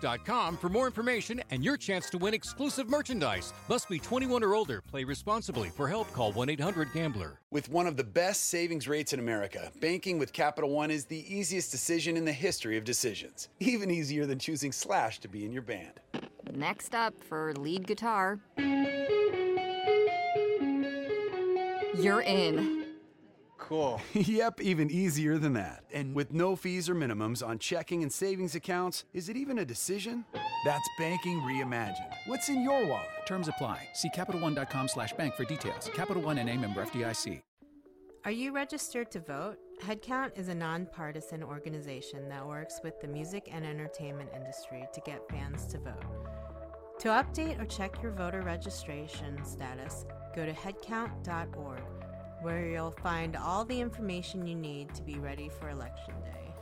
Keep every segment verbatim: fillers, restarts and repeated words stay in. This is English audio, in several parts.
dot com for more information and your chance to win exclusive merchandise. Must be twenty-one or older. Play responsibly. For help, call one eight hundred gambler. With one of the best savings rates in America, banking with Capital One is the easiest decision in the history of decisions. Even easier than choosing Slash to be in your band. Next up for lead guitar. You're in. Cool. Yep, even easier than that. And with no fees or minimums on checking and savings accounts, is it even a decision? That's banking reimagined. What's in your wallet? Terms apply. See CapitalOne.com slash bank for details. Capital One N A, member F D I C. Are you registered to vote? Headcount is a nonpartisan organization that works with the music and entertainment industry to get fans to vote. To update or check your voter registration status, go to headcount dot org. where you'll find all the information you need to be ready for Election Day.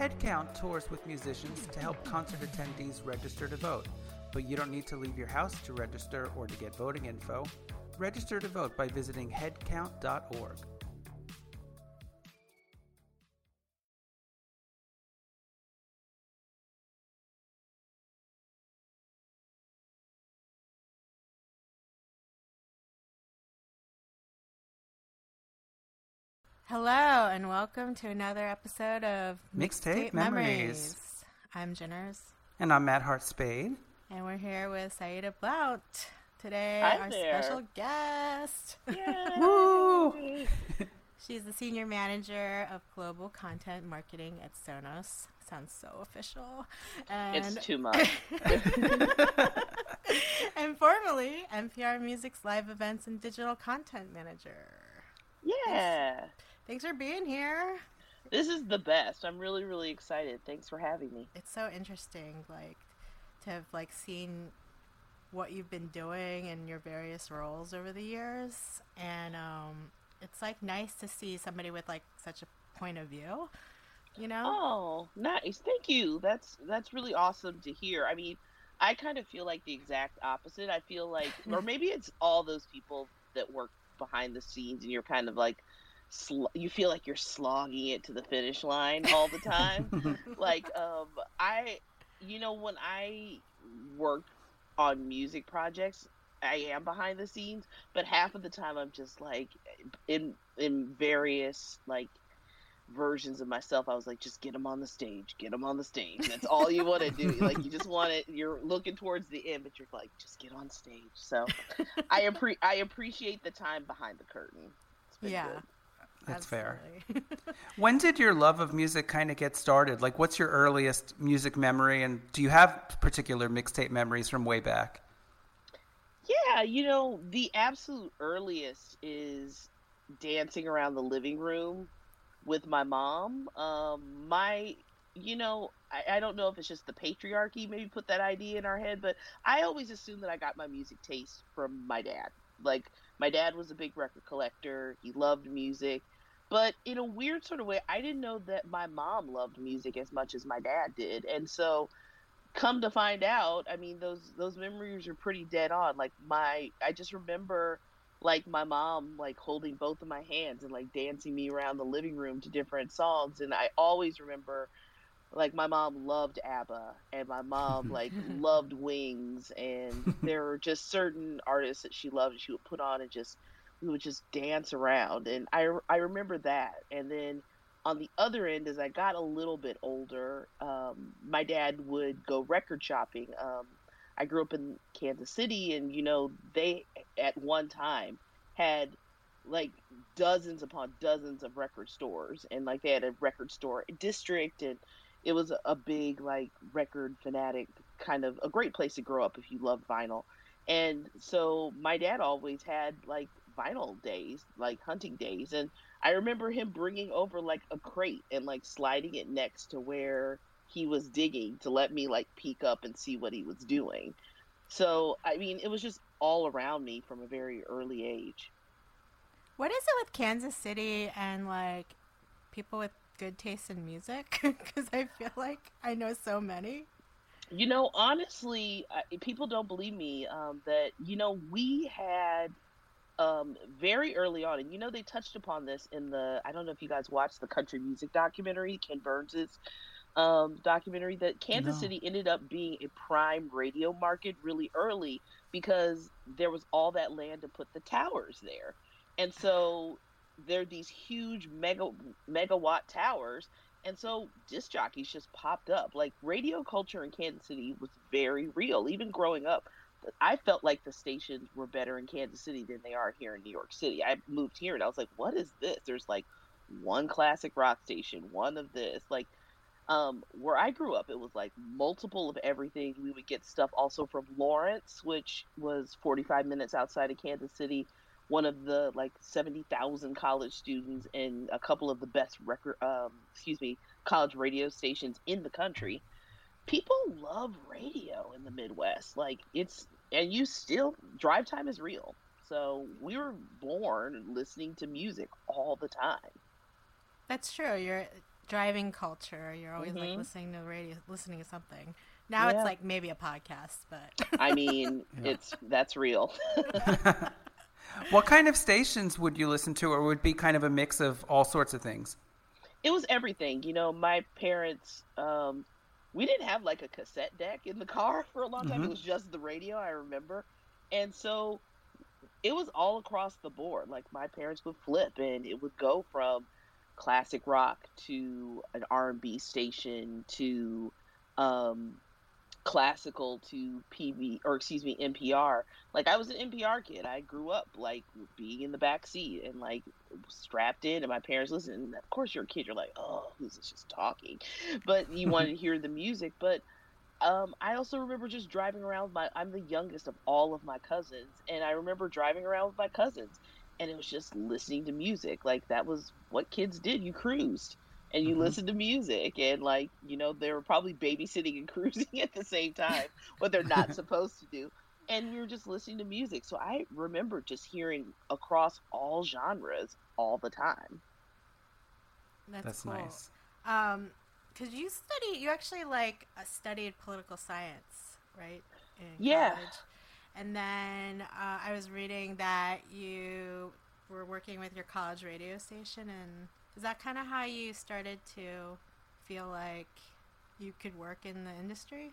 Headcount tours with musicians to help concert attendees register to vote, but you don't need to leave your house to register or to get voting info. Register to vote by visiting headcount dot org. Hello, and welcome to another episode of Mixtape, Mixtape Memories. Memories. I'm Jenners. And I'm Matt Hart-Spade. And we're here with Saida Blount today, Hi our there. special guest. Yay. Woo! She's the Senior Manager of Global Content Marketing at Sonos. Sounds so official. And it's too much. And formerly, N P R Music's Live Events and Digital Content Manager. Yeah. Thanks. Thanks for being here. This is the best. I'm really, really excited. Thanks for having me. It's so interesting, like, to have, like, seen what you've been doing in your various roles over the years. And um, it's, like, nice to see somebody with, like, such a point of view, you know? Oh, nice. Thank you. That's, that's really awesome to hear. I mean, I kind of feel like the exact opposite. I feel like, or maybe it's all those people that work behind the scenes and you're kind of, like, you feel like you're slogging it to the finish line all the time. Like, um, I, you know, when I work on music projects, I am behind the scenes, but half of the time I'm just like in, in various like versions of myself. I was like, just get them on the stage, get them on the stage. That's all you want to do. Like, you just want it. You're looking towards the end, but you're like, just get on stage. So I appre- I appreciate the time behind the curtain. It's been yeah. good. That's fair. When did your love of music kind of get started? Like, what's your earliest music memory? And do you have particular mixtape memories from way back? Yeah, you know, the absolute earliest is dancing around the living room with my mom. Um, my, you know, I, I don't know if it's just the patriarchy maybe put that idea in our head, but I always assumed that I got my music taste from my dad. Like, my dad was a big record collector. He loved music. But in a weird sort of way, I didn't know that my mom loved music as much as my dad did. And so come to find out, I mean, those those memories are pretty dead on. Like, my, I just remember like my mom, like holding both of my hands and like dancing me around the living room to different songs. And I always remember, like, my mom loved ABBA and my mom like loved Wings, and there were just certain artists that she loved and she would put on and just, we would just dance around. And I, I remember that. And then on the other end, as I got a little bit older, um, my dad would go record shopping. Um, I grew up in Kansas City, and, you know, they at one time had like dozens upon dozens of record stores, and like they had a record store district, and it was a big like record fanatic kind of a great place to grow up if you love vinyl. And so my dad always had like vinyl days, like hunting days. And I remember him bringing over like a crate and like sliding it next to where he was digging to let me like peek up and see what he was doing. So, I mean, it was just all around me from a very early age. What is it with Kansas City and like people with good taste in music? Because I feel like I know so many. You know, honestly, I, people don't believe me um, that, you know, we had Um, very early on, and you know, they touched upon this in the, I don't know if you guys watched the country music documentary, Ken Burns's um, documentary, that Kansas no. City ended up being a prime radio market really early because there was all that land to put the towers there. And so there are these huge mega megawatt towers, and so disc jockeys just popped up. Like, radio culture in Kansas City was very real, even growing up. I felt like the stations were better in Kansas City than they are here in New York City. I moved here and I was like, what is this? There's like one classic rock station, one of this. Like, um, where I grew up, it was like multiple of everything. We would get stuff also from Lawrence, which was forty-five minutes outside of Kansas City. One of the like seventy thousand college students and a couple of the best record, um, excuse me, college radio stations in the country. People love radio in the Midwest. Like, it's, and you still, drive time is real. So we were born listening to music all the time. That's true. You're driving culture. You're always mm-hmm. like listening to radio, listening to something. Now yeah. it's like maybe a podcast, but I mean, yeah. it's, that's real. What kind of stations would you listen to, or would be kind of a mix of all sorts of things? It was everything. You know, my parents, um, we didn't have like a cassette deck in the car for a long time. Mm-hmm. It was just the radio, I remember. And so it was all across the board. Like, my parents would flip, and it would go from classic rock to an R and B station to um, classical to P B, or excuse me, N P R. Like, I was an N P R kid. I grew up like being in the back seat and like strapped in, and my parents listened. And of course, you're a kid, you're like, oh, who's this just talking? But you wanted to hear the music. But um, I also remember just driving around with my, I'm the youngest of all of my cousins, and I remember driving around with my cousins, and it was just listening to music. Like, that was what kids did. You cruised and you mm-hmm. listened to music, and like, you know, they were probably babysitting and cruising at the same time, what they're not supposed to do. And we were just listening to music. So I remember just hearing across all genres all the time. That's, That's cool. nice. Um, 'cause you study, you actually like uh, studied political science, right? In yeah. college. And then uh, I was reading that you were working with your college radio station. And is that kind of how you started to feel like you could work in the industry?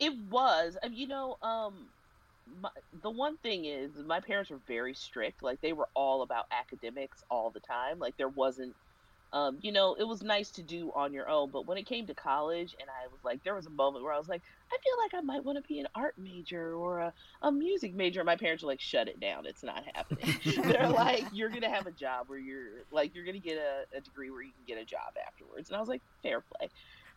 It was, you know, um, my, the one thing is my parents were very strict. Like, they were all about academics all the time. Like, there wasn't, um, you know, it was nice to do on your own. But when it came to college, and I was like, there was a moment where I was like, I feel like I might want to be an art major or a, a music major. And my parents were like, shut it down. It's not happening. They're like, you're going to have a job where you're like, you're going to get a, a degree where you can get a job afterwards. And I was like, fair play.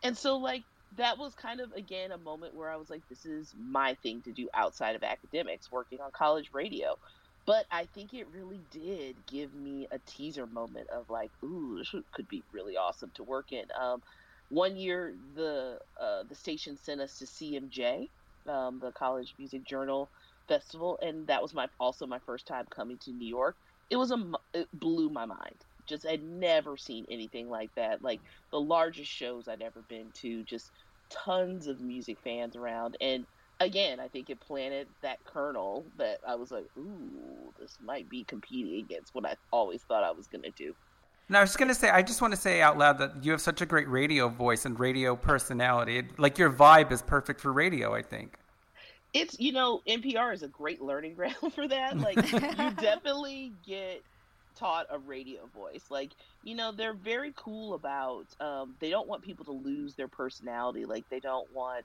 And so, like, that was kind of, again, a moment where I was like, this is my thing to do outside of academics, working on college radio. But I think it really did give me a teaser moment of like, ooh, this could be really awesome to work in. Um, one year, the uh, the station sent us to C M J, um, the College Music Journal Festival, and that was my also my first time coming to New York. It was a, it blew my mind. Just I'd never seen anything like that. Like, the largest shows I'd ever been to, just tons of music fans around. And again, I think it planted that kernel that I was like, ooh, this might be competing against what I always thought I was going to do. Now, I was just going to say, I just want to say out loud that you have such a great radio voice and radio personality. It, like, your vibe is perfect for radio, I think. It's, you know, N P R is a great learning ground for that. Like, you definitely get taught a radio voice. Like, you know, they're very cool about, um, they don't want people to lose their personality. Like, they don't want,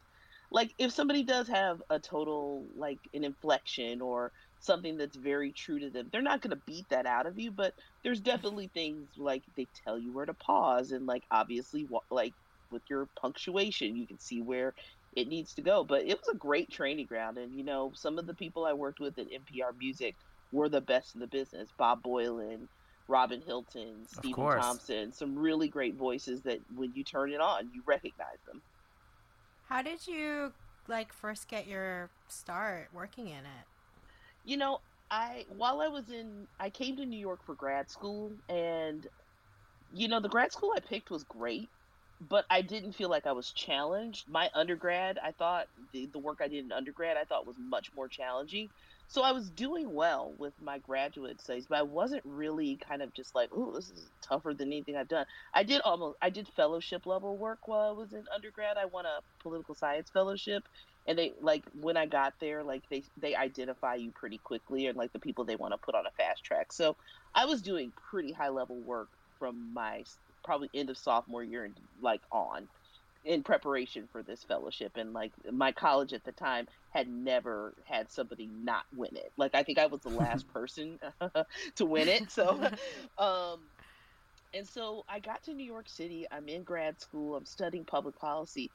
like, if somebody does have a total, like, an inflection or something that's very true to them, they're not going to beat that out of you, but there's definitely things, like, they tell you where to pause, and, like, obviously, like, with your punctuation, you can see where it needs to go. But it was a great training ground, and, you know, some of the people I worked with at N P R Music were the best in the business. Bob Boilen, Robin Hilton, Stephen Thompson, some really great voices that when you turn it on, you recognize them. How did you, like, first get your start working in it? You know, I while I was in, I came to New York for grad school, and, you know, the grad school I picked was great, but I didn't feel like I was challenged. My undergrad, I thought, the, the work I did in undergrad, I thought was much more challenging. So I was doing well with my graduate studies, but I wasn't really kind of just like, oh, this is tougher than anything I've done. I did almost, I did fellowship level work while I was in undergrad. I won a political science fellowship, and they, like, when I got there, like, they, they identify you pretty quickly, and, like, the people they want to put on a fast track. So I was doing pretty high level work from my probably end of sophomore year and, like, on, in preparation for this fellowship. And, like, my college at the time had never had somebody not win it. Like, I think I was the last person to win it. So, um, and so I got to New York City. I'm in grad school. I'm studying public policy.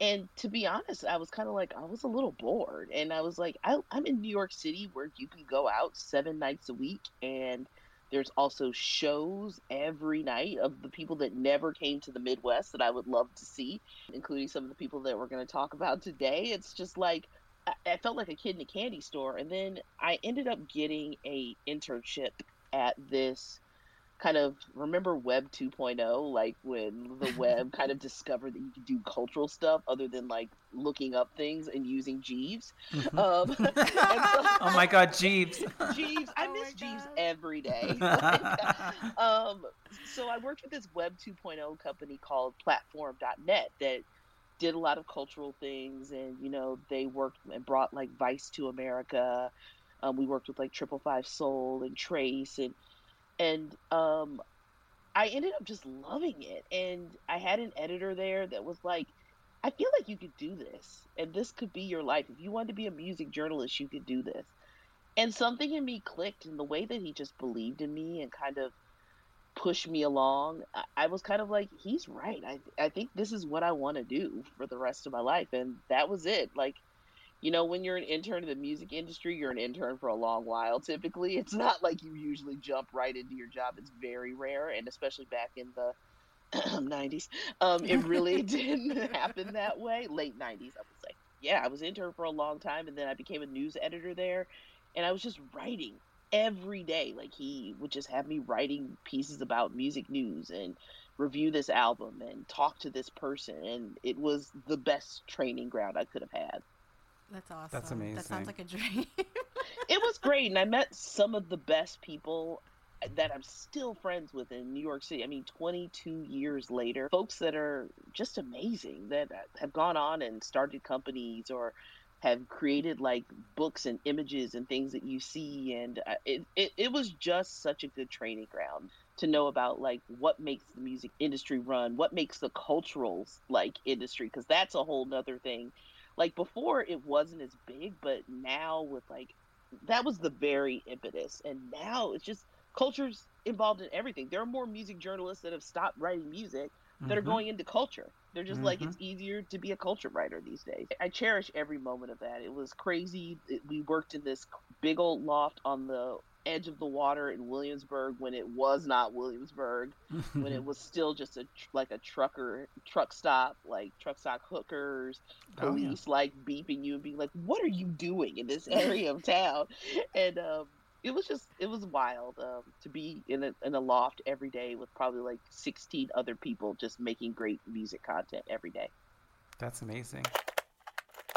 And to be honest, I was kind of like, I was a little bored. And I was like, I, I'm in New York City where you can go out seven nights a week. And there's also shows every night of the people that never came to the Midwest that I would love to see, including some of the people that we're going to talk about today. It's just like, I felt like a kid in a candy store. And then I ended up getting a internship at this kind of, remember Web two point oh, like when the web kind of discovered that you could do cultural stuff other than, like, looking up things and using Jeeves. Mm-hmm. Um, and so, oh my God, Jeeves. Jeeves. I oh miss Jeeves every day. Like, um, so I worked with this Web two point oh company called platform dot net that did a lot of cultural things. And, you know, they worked and brought, like, Vice to America. Um, we worked with, like, Triple Five Soul and Trace, and And um, I ended up just loving it. And I had an editor there that was like, I feel like you could do this. And this could be your life. If you wanted to be a music journalist, you could do this. And something in me clicked. And the way that he just believed in me and kind of pushed me along, I was kind of like, he's right. I, I think this is what I want to do for the rest of my life. And that was it. Like, you know, when you're an intern in the music industry, you're an intern for a long while. Typically, it's not like you usually jump right into your job. It's very rare, and especially back in the nineties, um, it really didn't happen that way. Late nineties, I would say. Yeah, I was an intern for a long time, and then I became a news editor there, and I was just writing every day. Like, he would just have me writing pieces about music news and review this album and talk to this person, and it was the best training ground I could have had. That's awesome. That's amazing. That sounds like a dream. It was great. And I met some of the best people that I'm still friends with in New York City. I mean, twenty-two years later, folks that are just amazing, that have gone on and started companies or have created, like, books and images and things that you see. And it, it, it was just such a good training ground to know about, like, what makes the music industry run, what makes the cultural, like, industry, because that's a whole nother thing. Like, before, it wasn't as big, but now with, like, that was the very impetus. And now it's just culture's involved in everything. There are more music journalists that have stopped writing music that mm-hmm. are going into culture. They're just mm-hmm. like, it's easier to be a culture writer these days. I cherish every moment of that. It was crazy. It, we worked in this big old loft on the edge of the water in Williamsburg when it was not Williamsburg, when it was still just a like a trucker truck stop, like truck stop hookers, police oh, yeah. like beeping you and being like, "What are you doing in this area of town?" And um, it was just it was wild um, to be in a in a loft every day with probably like sixteen other people just making great music content every day. That's amazing.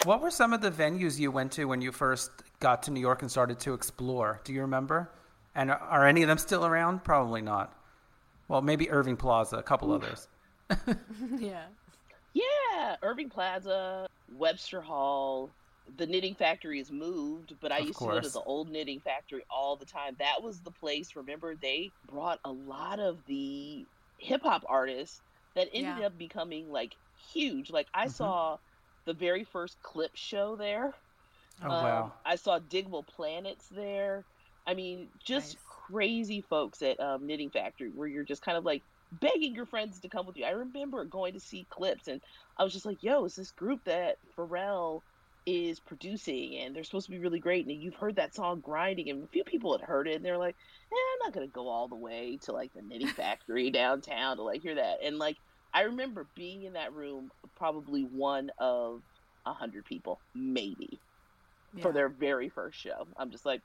What were some of the venues you went to when you first got to New York and started to explore? Do you remember? And are, are any of them still around? Probably not. Well, maybe Irving Plaza, a couple others. yeah. Yeah, Irving Plaza, Webster Hall. The Knitting Factory has moved, but I of used course. to go to the old Knitting Factory all the time. That was the place, remember, they brought a lot of the hip-hop artists that ended yeah. up becoming, like, huge. Like, I mm-hmm. saw the very first Clip show there. Oh, um, wow. I saw Digable Planets there. I mean, just nice. crazy folks at um, Knitting Factory, where you're just kind of, like, begging your friends to come with you. I remember going to see Clips, and I was just like, yo, it's this group that Pharrell is producing, and they're supposed to be really great, and you've heard that song Grinding, and a few people had heard it, and they're like, eh, I'm not gonna go all the way to like the Knitting Factory downtown to like hear that. And like I remember being in that room, probably one of a hundred people maybe yeah. for their very first show. I'm just like,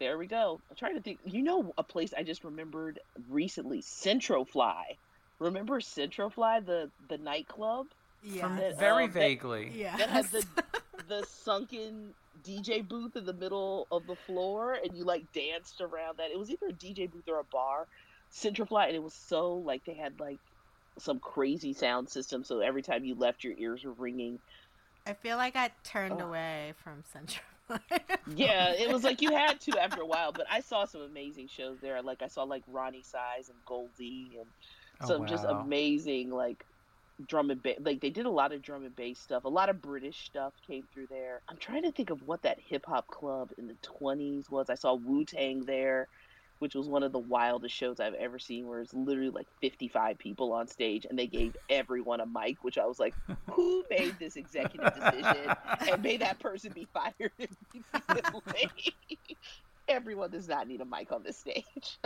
there we go. I'm trying to think, you know, a place I just remembered recently, Centrofly. Remember Centrofly, the the nightclub? Yeah, that, very um, vaguely. Yeah, that has the the sunken D J booth in the middle of the floor, and you like danced around that. It was either a D J booth or a bar, Centrofly, and it was so like they had like some crazy sound system, so every time you left, your ears were ringing. I feel like I turned oh. away from Centrofly. yeah, it was like you had to after a while, but I saw some amazing shows there. Like I saw like Ronnie Size and Goldie and some oh, wow. just amazing like. drum and bass, like they did a lot of drum and bass stuff. A lot of British stuff came through there. I'm trying to think of what that hip hop club in the twenties was. I saw Wu-Tang there, which was one of the wildest shows I've ever seen, where it's literally like fifty-five people on stage and they gave everyone a mic, which I was like, who made this executive decision and may that person be fired immediately? Everyone does not need a mic on this stage.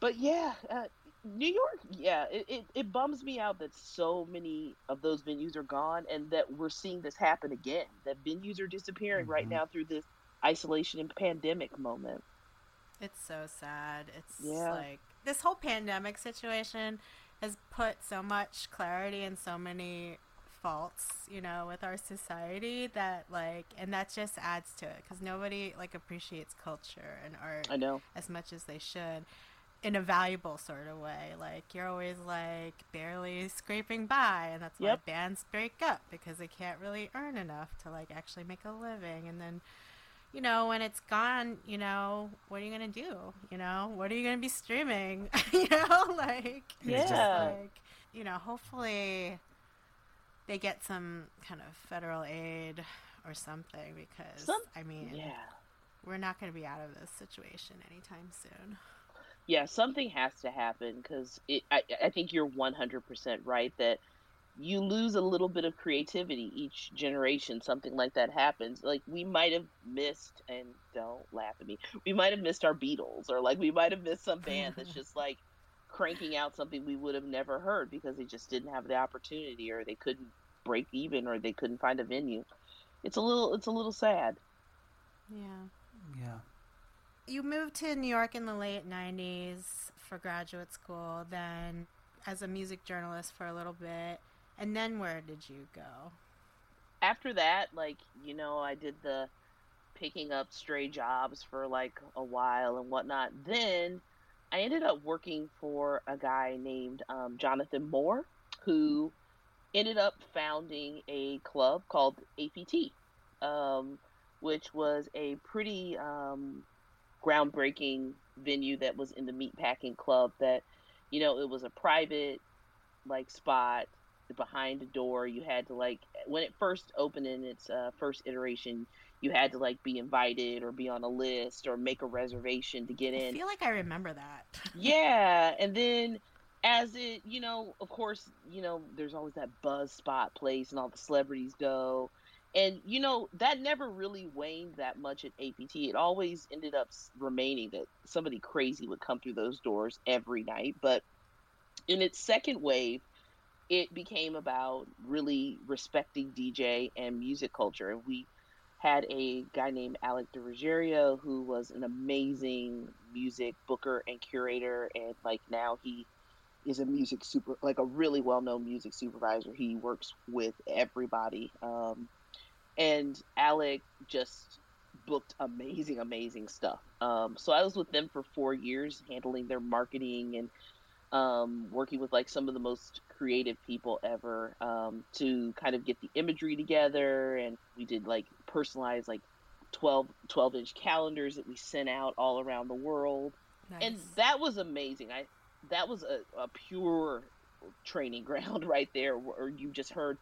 But yeah, uh, New York, yeah, it, it, it bums me out that so many of those venues are gone, and that we're seeing this happen again, that venues are disappearing mm-hmm. right now through this isolation and pandemic moment. It's so sad. It's yeah. like this whole pandemic situation has put so much clarity and so many faults, you know, with our society that like, and that just adds to it because nobody like appreciates culture and art I know. as much as they should. In a valuable sort of way, like you're always like barely scraping by, and that's yep. why bands break up, because they can't really earn enough to like actually make a living. And then, you know, when it's gone, you know, what are you gonna do? You know, what are you gonna be streaming? You know, like yeah, it's just like, you know, hopefully they get some kind of federal aid or something, because some, I mean, yeah. we're not gonna be out of this situation anytime soon. Yeah, something has to happen, because I, I think you're one hundred percent right that you lose a little bit of creativity each generation. Something like that happens. Like, we might have missed, and don't laugh at me, we might have missed our Beatles, or like we might have missed some band that's just like cranking out something we would have never heard because they just didn't have the opportunity, or they couldn't break even, or they couldn't find a venue. It's a little, it's a little sad. Yeah. Yeah. You moved to New York in the late nineties for graduate school, then as a music journalist for a little bit, and then where did you go? After that, like, you know, I did the picking up stray jobs for, like, a while and whatnot. Then I ended up working for a guy named um, Jonathan Moore, who ended up founding a club called A P T, um, which was a pretty... Um, groundbreaking venue that was in the Meatpacking Club, that, you know, it was a private like spot behind a door. You had to like, when it first opened in its uh, first iteration, you had to like be invited or be on a list or make a reservation to get in. I feel like I remember that. Yeah. And then as it, you know, of course, you know, there's always that buzz spot place and all the celebrities go. And, you know, that never really waned that much at A P T. It always ended up remaining that somebody crazy would come through those doors every night. But in its second wave, it became about really respecting D J and music culture. And we had a guy named Alec DeRuggiero, who was an amazing music booker and curator. And, like, now he is a music super, like a really well-known music supervisor. He works with everybody. Um, and Alec just booked amazing, amazing stuff. Um, so I was with them for four years, handling their marketing and um, working with like some of the most creative people ever um, to kind of get the imagery together. And we did like personalized, like twelve, twelve inch calendars that we sent out all around the world. Nice. And that was amazing. I, that was a, a pure training ground right there, where you just heard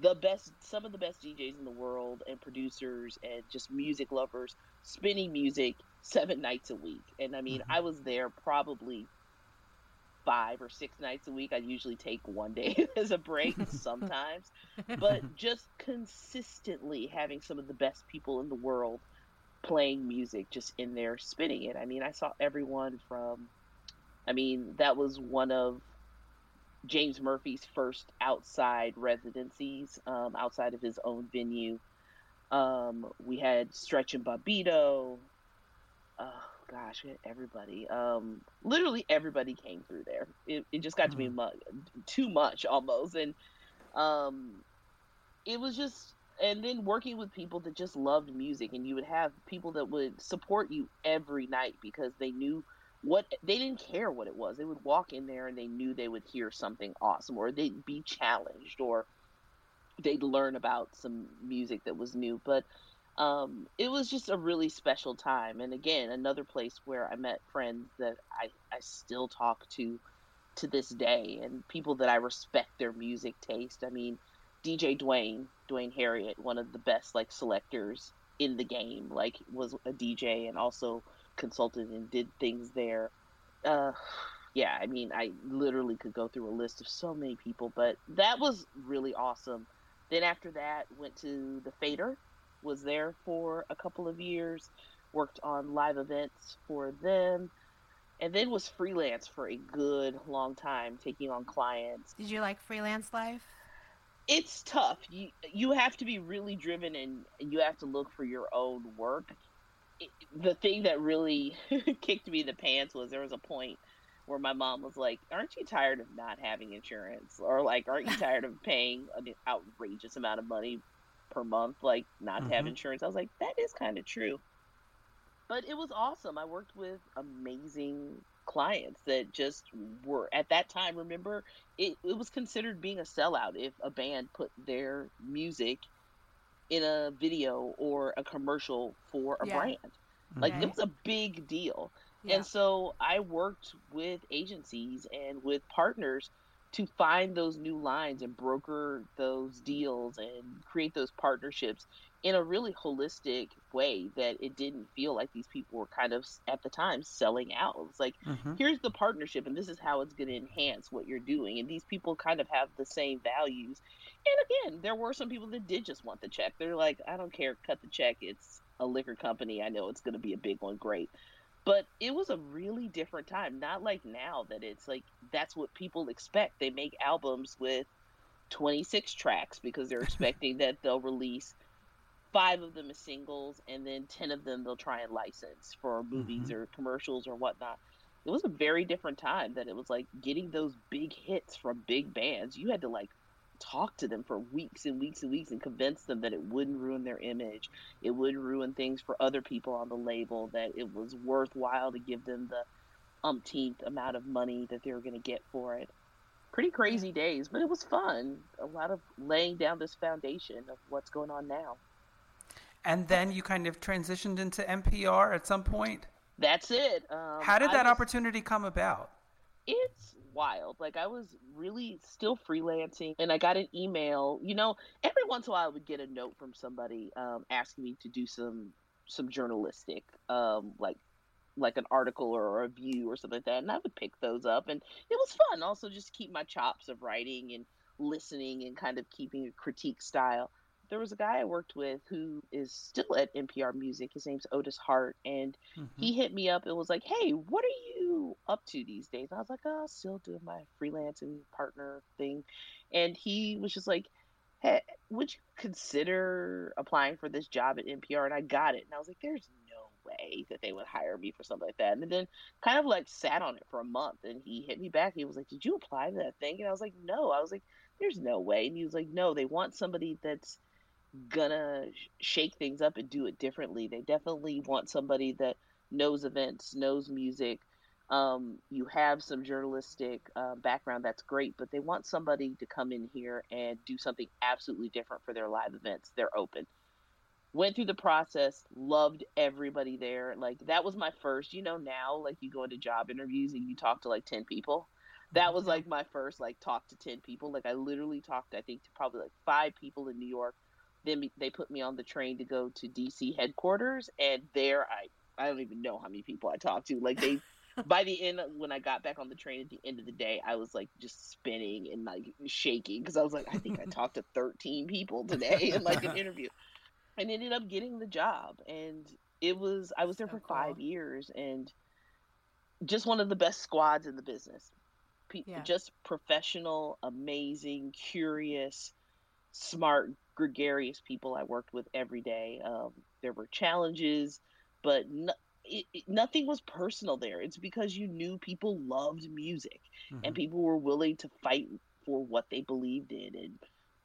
the best, some of the best D Js in the world and producers and just music lovers spinning music seven nights a week. And I mean, mm-hmm. I was there probably five or six nights a week. I usually take one day as a break sometimes, but just consistently having some of the best people in the world playing music just in there spinning it. I mean, I saw everyone from, I mean, that was one of James Murphy's first outside residencies, um, outside of his own venue. Um, we had Stretch and Bobbito. Oh, gosh, we had everybody. Um, literally everybody came through there. It, it just got to be mu- too much almost. And um, it was just, and then working with people that just loved music. And you would have people that would support you every night because they knew what they didn't care what it was. They would walk in there and they knew they would hear something awesome, or they'd be challenged, or they'd learn about some music that was new. But um, it was just a really special time. And again, another place where I met friends that I, I still talk to to this day, and people that I respect their music taste. I mean, D J Dwayne, Dwayne Harriet, one of the best like selectors in the game, like was a D J and also consulted and did things there. Uh, yeah, I mean, I literally could go through a list of so many people, but that was really awesome. Then after that, went to the Fader, was there for a couple of years, worked on live events for them, and then was freelance for a good long time, taking on clients. Did you like freelance life? It's tough. You you have to be really driven, and you have to look for your own work. It, the thing that really kicked me in the pants was there was a point where my mom was like, aren't you tired of not having insurance? Or like, aren't you tired of paying an outrageous amount of money per month, like not mm-hmm. to have insurance? I was like, that is kind of true. But it was awesome. I worked with amazing clients that just were, at that time, remember, it, it was considered being a sellout if a band put their music in a video or a commercial for a yeah. brand. Like okay. It was a big deal. Yeah. And so I worked with agencies and with partners to find those new lines and broker those deals and create those partnerships in a really holistic way that it didn't feel like these people were kind of at the time selling out. It's like, mm-hmm. here's the partnership and this is how it's going to enhance what you're doing. And these people kind of have the same values. And again, there were some people that did just want the check. They're like, I don't care, cut the check. It's a liquor company. I know it's going to be a big one. Great. But it was a really different time. Not like now that it's like, that's what people expect. They make albums with twenty-six tracks because they're expecting that they'll release five of them as singles, and then ten of them they'll try and license for movies mm-hmm. or commercials or whatnot. It was a very different time that it was like getting those big hits from big bands. You had to like talk to them for weeks and weeks and weeks and convince them that it wouldn't ruin their image. It wouldn't ruin things for other people on the label, that it was worthwhile to give them the umpteenth amount of money that they were going to get for it. Pretty crazy days, but it was fun. A lot of laying down this foundation of what's going on now. And then you kind of transitioned into N P R at some point? That's it. Um, How did that was, opportunity come about? It's wild. Like, I was really still freelancing, and I got an email. You know, every once in a while I would get a note from somebody um, asking me to do some some journalistic, um, like like an article or a review or something like that, and I would pick those up. And it was fun also just to keep my chops of writing and listening and kind of keeping a critique style. There was a guy I worked with who is still at N P R Music. His name's Otis Hart. And mm-hmm. he hit me up and was like, hey, what are you up to these days? And I was like, oh, still doing my freelancing partner thing. And he was just like, hey, would you consider applying for this job at N P R? And I got it. And I was like, there's no way that they would hire me for something like that. And then kind of like sat on it for a month, and he hit me back. He was like, did you apply to that thing? And I was like, no. I was like, there's no way. And he was like, no, they want somebody that's gonna shake things up and do it differently. They definitely want somebody that knows events, knows music. Um, you have some journalistic uh, background. That's great, but they want somebody to come in here and do something absolutely different for their live events. They're open. Went through the process, loved everybody there. Like, that was my first, you know, now, like, you go into job interviews and you talk to like ten people. That was like my first, like, talk to ten people. Like, I literally talked, I think, to probably like five people in New York. Then they put me on the train to go to D C headquarters, and there I, I don't even know how many people I talked to. Like, they, by the end, when I got back on the train at the end of the day, I was like just spinning and like shaking, because I was like, I think I talked to thirteen people today in like an interview, and ended up getting the job. And it was, I was there so for cool. five years, and just one of the best squads in the business. Pe- yeah. Just professional, amazing, curious, smart, gregarious people I worked with every day. Um, there were challenges, but no, it, it, nothing was personal there. It's because you knew people loved music, mm-hmm. and people were willing to fight for what they believed in and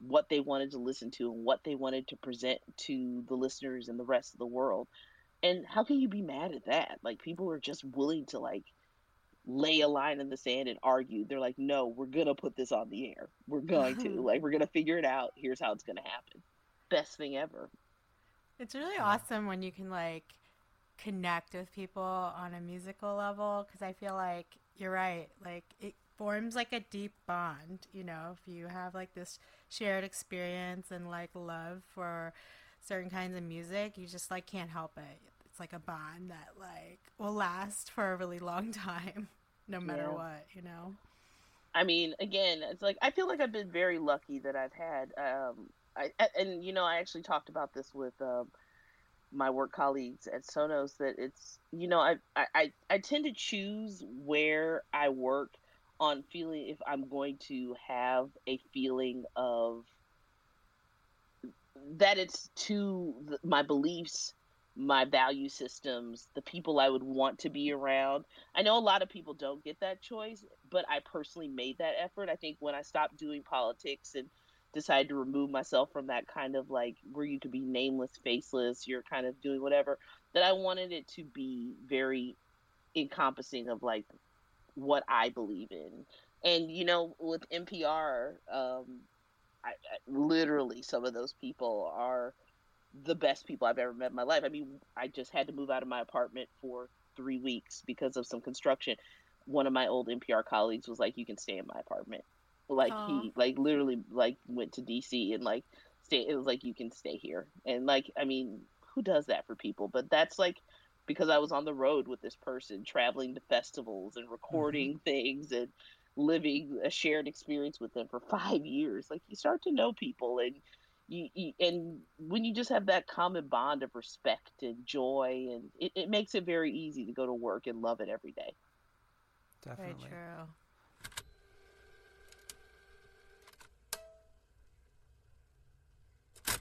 what they wanted to listen to and what they wanted to present to the listeners and the rest of the world. And how can you be mad at that? Like, people are just willing to like lay a line in the sand and argue. They're like, no, we're gonna put this on the air. We're going to like, we're gonna figure it out. Here's how it's gonna happen. Best thing ever. It's really awesome when you can like connect with people on a musical level, because I feel like you're right, like it forms like a deep bond, you know, if you have like this shared experience and like love for certain kinds of music, you just like can't help it. Like a bond that like will last for a really long time, no matter yeah. what, you know. I mean, again, it's like, I feel like I've been very lucky that I've had um I and you know, I actually talked about this with um my work colleagues at Sonos, that it's, you know, I I I tend to choose where I work on feeling if I'm going to have a feeling of that it's to my beliefs, my value systems, the people I would want to be around. I know a lot of people don't get that choice, but I personally made that effort. I think when I stopped doing politics and decided to remove myself from that kind of like where you could be nameless, faceless, you're kind of doing whatever, that I wanted it to be very encompassing of like what I believe in. And, you know, with N P R, um, I, I, literally some of those people are the best people I've ever met in my life. I mean, I just had to move out of my apartment for three weeks because of some construction. One of my old N P R colleagues was like, you can stay in my apartment. Like, aww. He like literally like went to D C and like stay. It was like, you can stay here. And like, I mean, who does that for people? But that's like, because I was on the road with this person, traveling to festivals and recording mm-hmm. things and living a shared experience with them for five years. Like, you start to know people, and You, you, and when you just have that common bond of respect and joy, and it, it makes it very easy to go to work and love it every day. Definitely. Very true.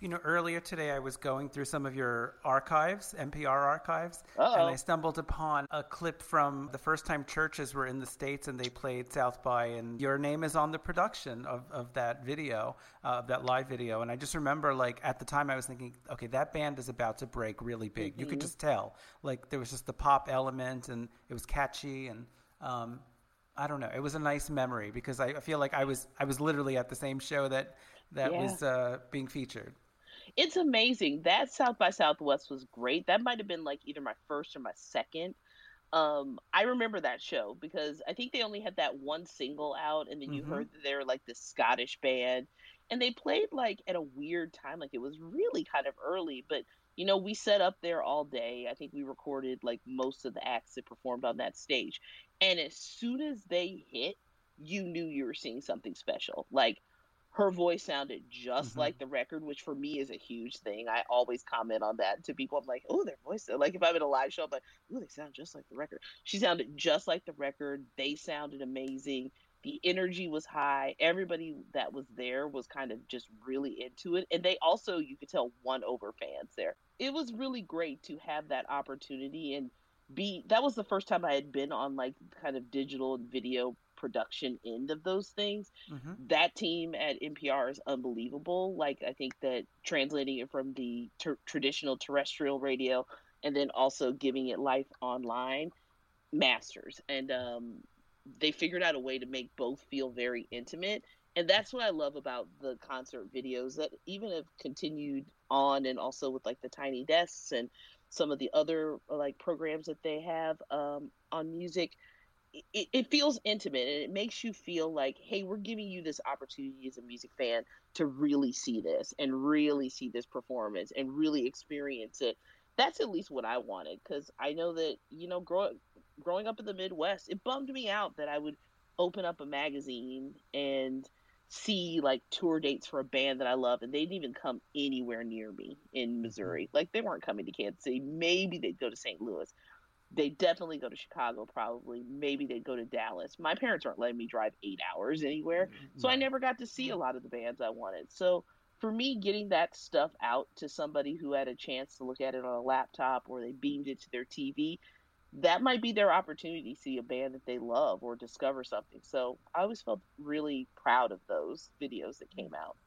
You know, earlier today I was going through some of your archives, N P R archives, Uh-oh. and I stumbled upon a clip from the first time churches were in the States and they played South by, and your name is on the production of, of that video, of uh, that live video. And I just remember, like, at the time I was thinking, okay, that band is about to break really big. Mm-hmm. You could just tell. Like, there was just the pop element, and it was catchy, and um, I don't know. It was a nice memory, because I, I feel like I was I was literally at the same show that, that yeah. was uh, being featured. It's amazing. That South by Southwest was great. That might have been like either my first or my second. Um, I remember that show because I think they only had that one single out, and then you mm-hmm. heard that they were like this Scottish band, and they played like at a weird time. Like, it was really kind of early, but you know, we set up there all day. I think we recorded like most of the acts that performed on that stage. And as soon as they hit, you knew you were seeing something special. Like, her voice sounded just mm-hmm. like the record, which for me is a huge thing. I always comment on that to people. I'm like, oh, their voice. Like, if I'm in a live show, I'm like, oh, they sound just like the record. She sounded just like the record. They sounded amazing. The energy was high. Everybody that was there was kind of just really into it. And they also, you could tell, won over fans there. It was really great to have that opportunity and be, that was the first time I had been on like kind of digital and video production end of those things. Mm-hmm. That team at N P R is unbelievable. Like, I think that translating it from the ter- traditional terrestrial radio and then also giving it life online, masters. And um, they figured out a way to make both feel very intimate. And that's what I love about the concert videos that even have continued on, and also with like the Tiny Desks and some of the other like programs that they have um, on music. It, it feels intimate, and it makes you feel like, hey, we're giving you this opportunity as a music fan to really see this and really see this performance and really experience it. That's at least what I wanted, because I know that, you know, grow, growing up in the Midwest, it bummed me out that I would open up a magazine and see like tour dates for a band that I love, and they didn't even come anywhere near me in Missouri. Like, they weren't coming to Kansas City. Maybe they'd go to Saint Louis. They definitely go to Chicago, probably. Maybe they go to Dallas. My parents aren't letting me drive eight hours anywhere, so I never got to see a lot of the bands I wanted. So for me, getting that stuff out to somebody who had a chance to look at it on a laptop or they beamed it to their T V, that might be their opportunity to see a band that they love or discover something. So I always felt really proud of those videos that came out.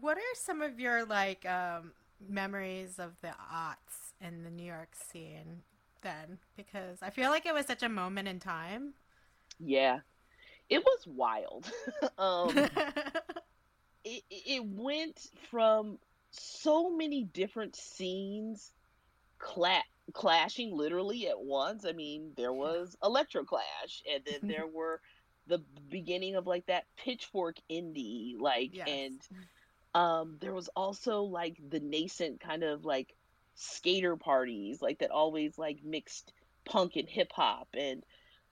What are some of your, like, um, memories of the aughts in the New York scene then, because I feel like it was such a moment in time? Yeah, it was wild. um, it, it went from so many different scenes cla- clashing literally at once. I mean, there was electro clash, and then there were the beginning of like that Pitchfork indie, like, yes. and um, there was also like the nascent kind of like skater parties, like that always like mixed punk and hip hop, and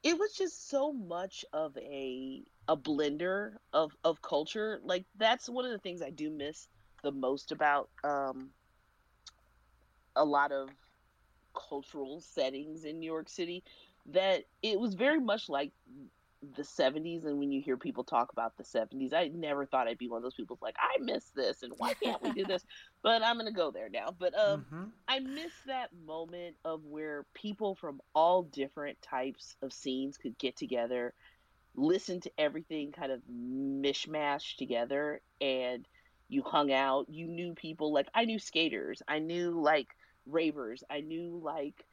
it was just so much of a a blender of of culture. Like, that's one of the things I do miss the most about um a lot of cultural settings in New York City, that it was very much like the seventies. And when you hear people talk about the seventies, I never thought I'd be one of those people like, I miss this and why can't we do this? But I'm gonna go there now. But um mm-hmm. I miss that moment of where people from all different types of scenes could get together, listen to everything kind of mishmashed together, and you hung out. You knew people. Like, I knew skaters, I knew like ravers, I knew like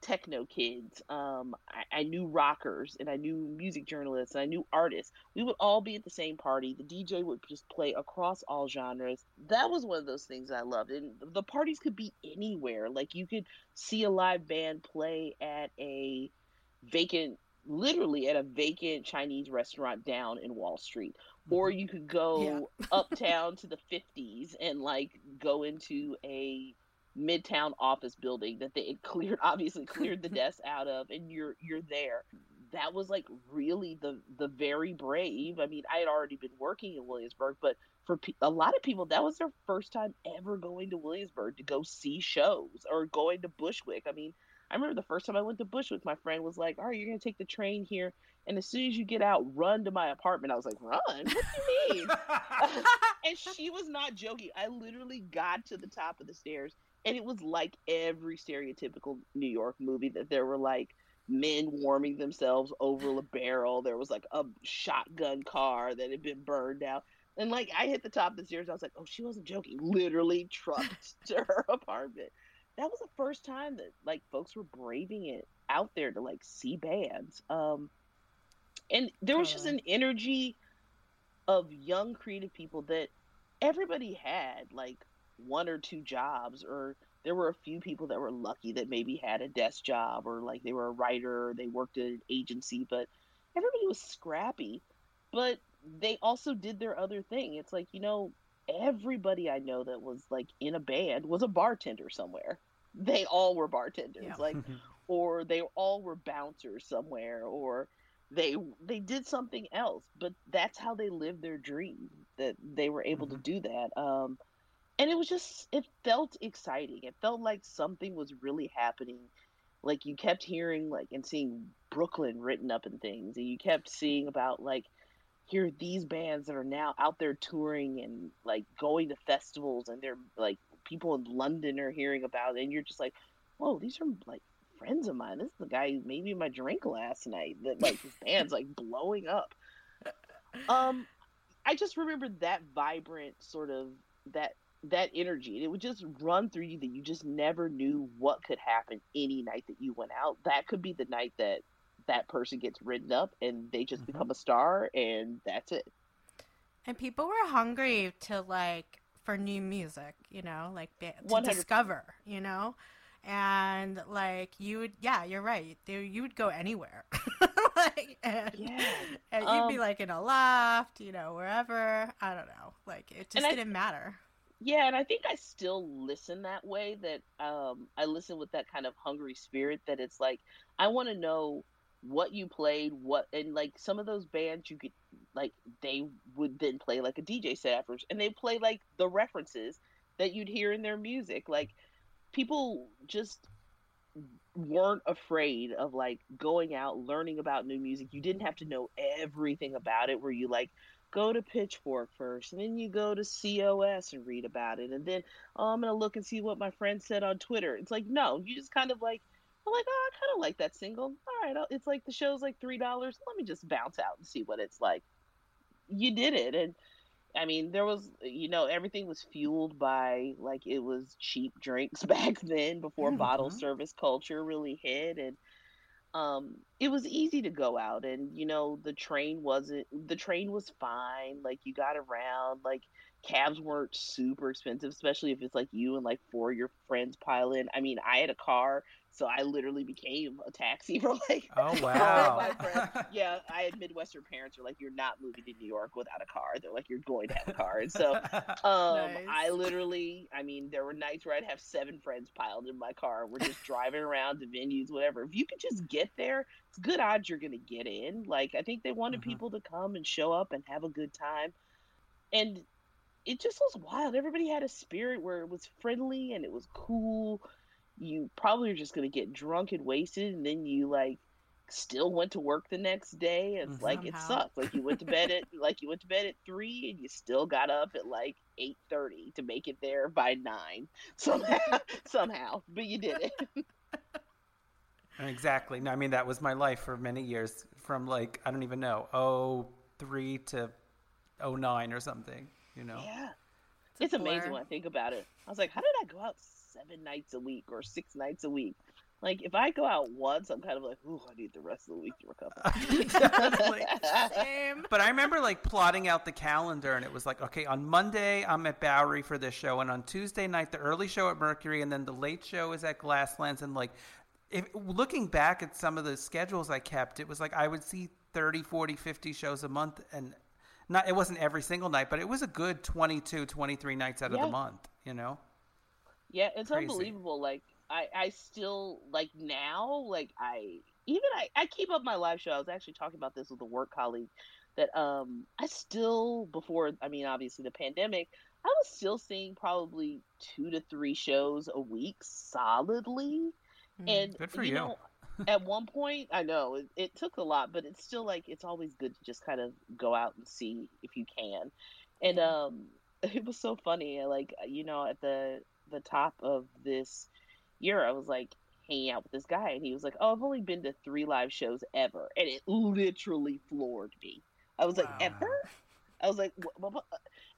techno kids, um I, I knew rockers, and I knew music journalists, and I knew artists. We would all be at the same party. The D J would just play across all genres. That was one of those things I loved, and the parties could be anywhere. Like, you could see a live band play at a vacant literally at a vacant Chinese restaurant down in Wall Street, or you could go yeah. uptown to the fifties and like go into a midtown office building that they cleared obviously cleared the desk out of, and you're you're there. That was like really the the very brave. I mean, I had already been working in Williamsburg, but for pe- a lot of people, that was their first time ever going to Williamsburg to go see shows, or going to Bushwick. I mean, I remember the first time I went to Bushwick, my friend was like, all right, you're gonna take the train here, and as soon as you get out, run to my apartment. I was like, run? What do you mean? And she was not joking. I literally got to the top of the stairs, and it was like every stereotypical New York movie, that there were like men warming themselves over a barrel. There was like a shotgun car that had been burned out. And like, I hit the top of the stairs. I was like, oh, she wasn't joking. Literally trucked to her apartment. That was the first time that like folks were braving it out there to like see bands. Um, and there was just an energy of young creative people that everybody had, like, one or two jobs, or there were a few people that were lucky that maybe had a desk job, or like they were a writer, or they worked at an agency, but everybody was scrappy, but they also did their other thing. It's like, you know, everybody I know that was like in a band was a bartender somewhere. They all were bartenders, yeah. like, or they all were bouncers somewhere, or they they did something else, but that's how they lived their dream, that they were able mm-hmm. to do that. Um, And it was just, it felt exciting. It felt like something was really happening like you kept hearing like and seeing Brooklyn written up in things, and you kept seeing about like, here are these bands that are now out there touring and like going to festivals, and they're like people in London are hearing about it, and you're just like, whoa, these are like friends of mine. This is the guy who made me my drink last night. That like his band's like blowing up. Um, I just remember that vibrant sort of that that energy, and it would just run through you that you just never knew what could happen any night that you went out. That could be the night that that person gets written up and they just mm-hmm. become a star, and that's it. And people were hungry to like for new music, you know, like to one hundred percent discover, you know, and like you would, yeah, you're right. You would go anywhere. Like, and, yeah. and you'd um, be like in a loft, you know, wherever. I don't know. Like it just didn't I, matter. Yeah, and I think I still listen that way. That um, I listen with that kind of hungry spirit. That it's like I want to know what you played, what, and like some of those bands you could like they would then play like a D J set afterwards, and they play like the references that you'd hear in their music. Like people just weren't afraid of like going out, learning about new music. You didn't have to know everything about it, where you like go to Pitchfork first and then you go to C O S and read about it, and then oh, I'm gonna look and see what my friend said on Twitter. It's like, no, you just kind of like, I'm like, oh, I kind of like that single. All right, I'll, it's like the show's like three dollars. Let me just bounce out and see what it's like. You did it. And I mean, there was, you know, everything was fueled by like it was cheap drinks back then before mm-hmm. bottle service culture really hit. And um, it was easy to go out. And, you know, the train wasn't, the train was fine. Like you got around, like cabs weren't super expensive, especially if it's like you and like four of your friends pile in. I mean, I had a car. So I literally became a taxi for like, oh wow, my friends. Yeah, I had Midwestern parents who were like, you're not moving to New York without a car. They're like, you're going to have a car. And so um, nice. I literally, I mean, there were nights where I'd have seven friends piled in my car. We're just driving around to venues, whatever. If you could just get there, it's good odds you're going to get in. Like, I think they wanted mm-hmm. people to come and show up and have a good time. And it just was wild. Everybody had a spirit where it was friendly and it was cool. You probably are just going to get drunk and wasted, and then you like still went to work the next day, and somehow. Like it sucked. Like you went to bed at like you went to bed at three, and you still got up at like eight thirty to make it there by nine somehow. somehow, but you did it. Exactly. No, I mean that was my life for many years. From like I don't even know oh three to oh nine or something. You know. Yeah, it's, it's amazing when I think about it. I was like, how did I go out seven nights a week or six nights a week? Like if I go out once, I'm kind of like, ooh, I need the rest of the week to recover. Exactly. Same. But I remember like plotting out the calendar, and it was like, okay, on Monday I'm at Bowery for this show, and on Tuesday night the early show at Mercury, and then the late show is at Glasslands. And like if looking back at some of the schedules I kept, it was like I would see thirty, forty, fifty shows a month, and not it wasn't every single night, but it was a good twenty-two, twenty-three nights out yeah. of the month, you know. Yeah, it's crazy. Unbelievable. Like, I, I still, like, now, like, I, even I, I keep up my live show. I was actually talking about this with a work colleague that um, I still, before, I mean, obviously the pandemic, I was still seeing probably two to three shows a week solidly. Mm, and, good for you. you. Know, at one point, I know, it, it took a lot, but it's still, like, it's always good to just kind of go out and see if you can. And um, it was so funny. Like, you know, at the... the top of this year, I was like hanging out with this guy, and he was like, oh, I've only been to three live shows ever, and it literally floored me. I was wow. like, ever? I was like, what, what, what?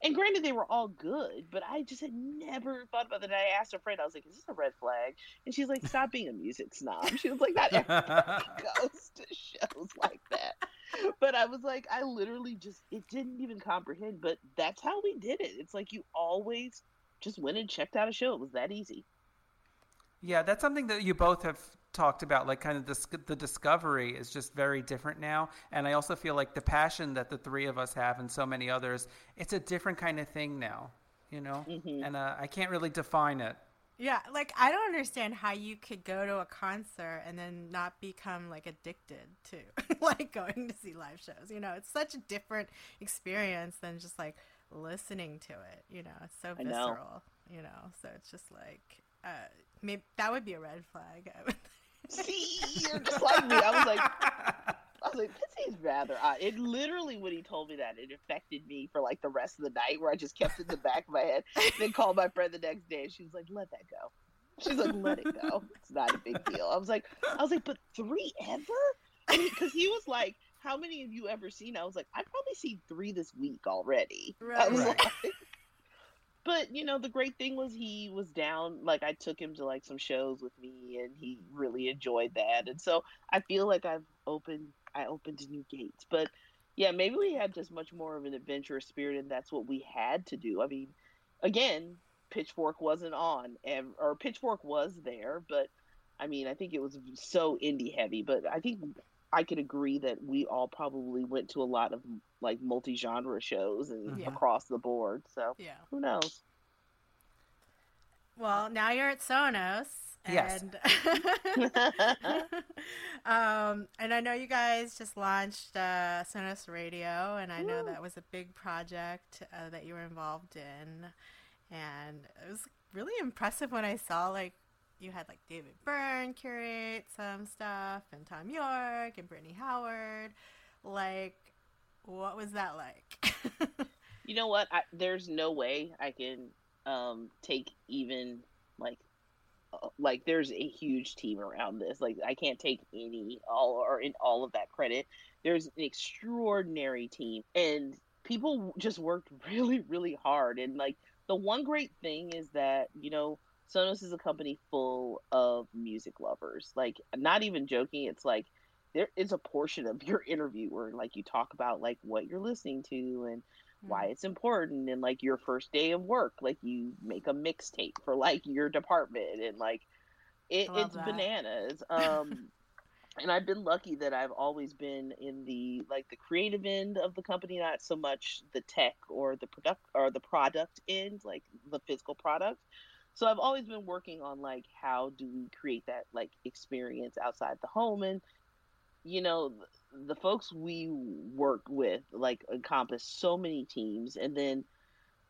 And granted, they were all good, but I just had never thought about that. And I asked a friend, I was like, is this a red flag? And she's like, stop being a music snob. She was like, not everybody goes to shows like that. But I was like, I literally just, it didn't even comprehend, but that's how we did it. It's like you always just went and checked out a show. It was that easy. Yeah, that's something that you both have talked about, like kind of the, the discovery is just very different now. And I also feel like the passion that the three of us have and so many others, it's a different kind of thing now, you know? Mm-hmm. And uh, I can't really define it. Yeah, like I don't understand how you could go to a concert and then not become like addicted to like going to see live shows. You know, it's such a different experience than just like listening to it. You know, it's so visceral, know. You know, so it's just like uh maybe that would be a red flag, I would See, you're just like me. I was like, I was like, this is rather odd. It literally, when he told me that, it affected me for like the rest of the night, where I just kept it in the back of my head. Then called my friend the next day, and she was like, "Let that go." She's like, "Let it go. It's not a big deal." I was like, I was like, but three ever? Because he was like, "How many have you ever seen?" I was like, "I've probably seen three this week already." Right. I was right. Like, but, you know, the great thing was he was down. Like, I took him to, like, some shows with me, and he really enjoyed that. And so I feel like I've opened I opened new gates. But, yeah, maybe we had just much more of an adventurous spirit, and that's what we had to do. I mean, again, Pitchfork wasn't on, and, or Pitchfork was there. But, I mean, I think it was so indie heavy. But I think I could agree that we all probably went to a lot of, like, multi-genre shows and yeah. across the board. So yeah. who knows? Well, now you're at Sonos. And yes. um, and I know you guys just launched uh, Sonos Radio, and I know Woo. That was a big project uh, that you were involved in. And it was really impressive when I saw, like, you had, like, David Byrne curate some stuff, and Thom Yorke, and Brittany Howard. Like, what was that like? You know what? I, there's no way I can um, take even, like, uh, like, there's a huge team around this. Like, I can't take any, all, or in all of that credit. There's an extraordinary team. And people just worked really, really hard. And, like, the one great thing is that, you know, Sonos is a company full of music lovers. Like, not even joking, it's like there is a portion of your interview where, like, you talk about, like, what you're listening to and mm-hmm. why it's important, and, like, your first day of work, like, you make a mixtape for, like, your department, and, like, it, it's that. Bananas. Um, and I've been lucky that I've always been in the, like, the creative end of the company, not so much the tech or the product or the product end, like the physical product. So I've always been working on, like, how do we create that, like, experience outside the home? And, you know, the folks we work with, like, encompass so many teams. And then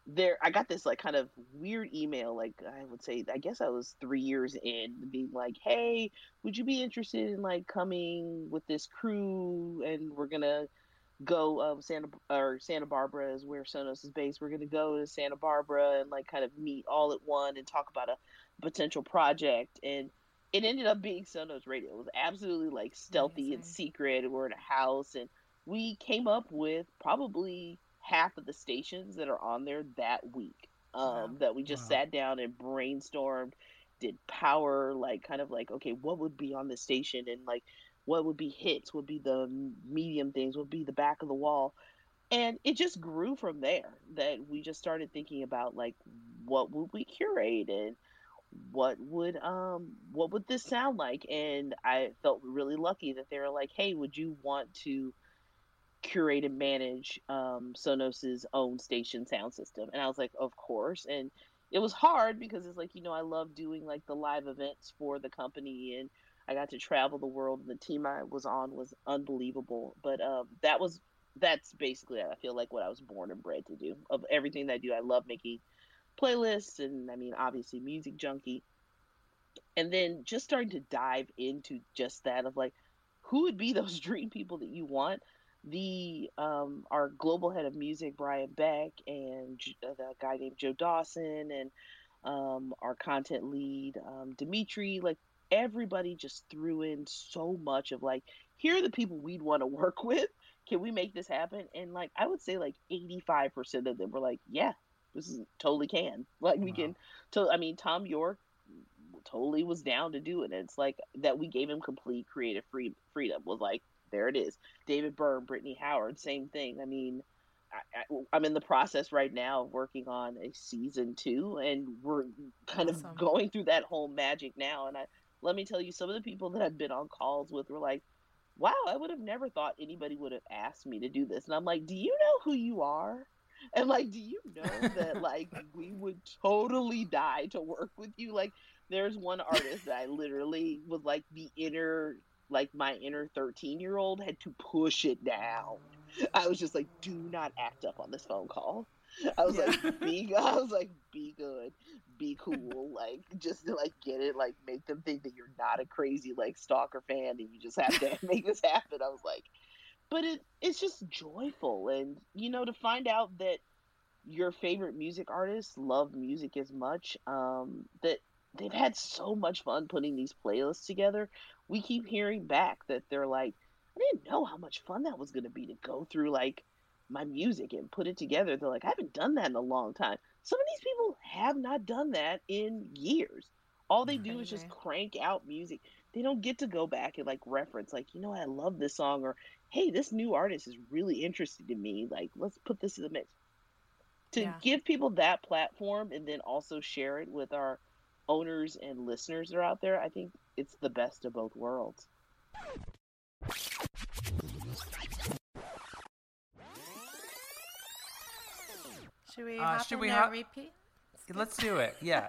there, I got this, like, kind of weird email, like, I would say, I guess I was three years in, being like, "Hey, would you be interested in, like, coming with this crew? And we're going to go um Santa or Santa Barbara is where Sonos is based. We're gonna go to Santa Barbara and, like, kind of meet all at one and talk about a potential project." And it ended up being Sonos Radio. It was absolutely, like, stealthy Amazing. And secret, and we're in a house, and we came up with probably half of the stations that are on there that week. Um wow. That we just wow. sat down and brainstormed, did power, like, kind of like, okay, what would be on the station, and, like, what would be hits, would be the medium things, would be the back of the wall. And it just grew from there, that we just started thinking about, like, what would we curate, and what would um what would this sound like? And I felt really lucky that they were like, "Hey, would you want to curate and manage um, Sonos's own station sound system?" And I was like, "Of course." And it was hard because it's like, you know, I love doing, like, the live events for the company, and I got to travel the world, and the team I was on was unbelievable. But um, that was that's basically, I feel like, what I was born and bred to do. Of everything that I do, I love making playlists, and, I mean, obviously, music junkie. And then just starting to dive into just that of, like, who would be those dream people that you want? The um, our global head of music, Brian Beck, and the guy named Joe Dawson, and um, our content lead, um, Dimitri, like, everybody just threw in so much of, like, here are the people we'd want to work with. Can we make this happen? And, like, I would say, like, eighty-five percent of them were like, yeah, this is totally can. Like, we wow. can. To, I mean, Thom Yorke totally was down to do it. And it's like that we gave him complete creative free, freedom was like, there it is. David Byrne, Brittany Howard, same thing. I mean, I, I, I'm in the process right now of working on a season two, and we're kind awesome. Of going through that whole magic now. And I, let me tell you, some of the people that I've been on calls with were like, wow, I would have never thought anybody would have asked me to do this. And I'm like, do you know who you are? And, like, do you know that, like, we would totally die to work with you? Like, there's one artist that I literally was like the inner, like, my inner thirteen-year-old had to push it down. I was just like, do not act up on this phone call. I was yeah. like, be, I was like, be good, be cool, like just to, like get it, like make them think that you're not a crazy like stalker fan and you just have to make this happen. I was like, but it it's just joyful, and you know, to find out that your favorite music artists love music as much, um, that they've had so much fun putting these playlists together. We keep hearing back that they're like, I didn't know how much fun that was going to be to go through like my music and put it together. They're like, I haven't done that in a long time. Some of these people have not done that in years. All they do okay. is just crank out music. They don't get to go back and like reference like, you know, I love this song, or hey, this new artist is really interesting to me. Like, let's put this in the mix. To yeah. give people that platform and then also share it with our owners and listeners that are out there, I think it's the best of both worlds. Should we, uh, should we hop- repeat? Let's do it. Yeah.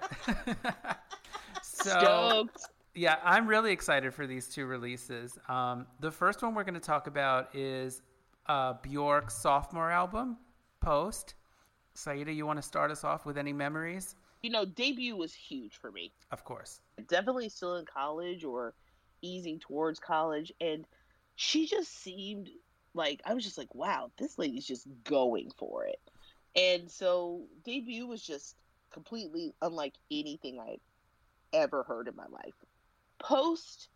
So, stoked. Yeah, I'm really excited for these two releases. Um, the first one we're going to talk about is uh, Bjork's sophomore album, Post. Saida, you want to start us off with any memories? You know, Debut was huge for me. Of course. Definitely still in college or easing towards college. And she just seemed like, I was just like, wow, this lady's just going for it. And so Debut was just completely unlike anything I'd ever heard in my life. Post,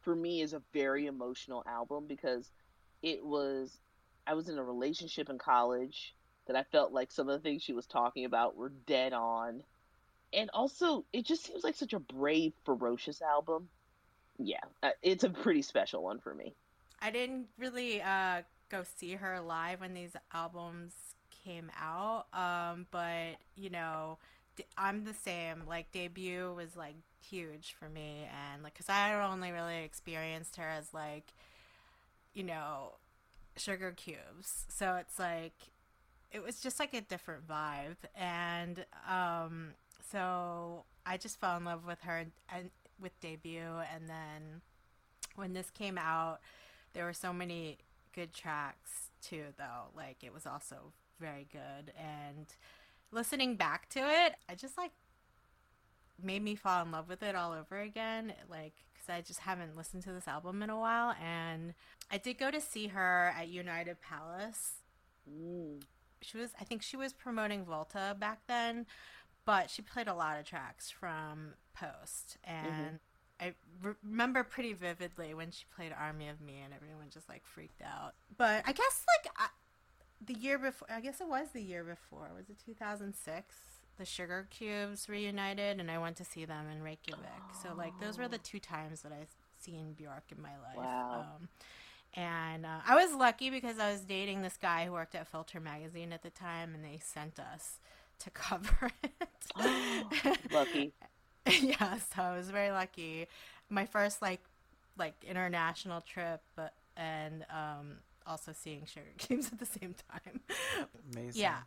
for me, is a very emotional album because it was, I was in a relationship in college that I felt like some of the things she was talking about were dead on. And also, it just seems like such a brave, ferocious album. Yeah, it's a pretty special one for me. I didn't really uh, go see her live when these albums came out, um but you know, I'm the same. Like, Debut was like huge for me, and like because I only really experienced her as like, you know, Sugar Cubes, so it's like it was just like a different vibe, and um so I just fell in love with her and with Debut. And then when this came out, there were so many good tracks too, though. Like, it was also very good, and listening back to it, I just like made me fall in love with it all over again, like because I just haven't listened to this album in a while. And I did go to see her at United Palace. Ooh. She was, I think she was promoting Volta back then, but she played a lot of tracks from Post, and mm-hmm. I remember pretty vividly when she played Army of Me and everyone just like freaked out. But I guess like I, the year before, I guess it was the year before, was it two thousand six? The Sugar Cubes reunited, and I went to see them in Reykjavik. Oh. So, like, those were the two times that I've seen Bjork in my life. Wow. Um, and uh, I was lucky because I was dating this guy who worked at Filter Magazine at the time, and they sent us to cover it. Oh, lucky. Yeah, so I was very lucky. My first, like, like international trip, but, and, um... also seeing Sugar Cubes at the same time. Amazing. Yeah,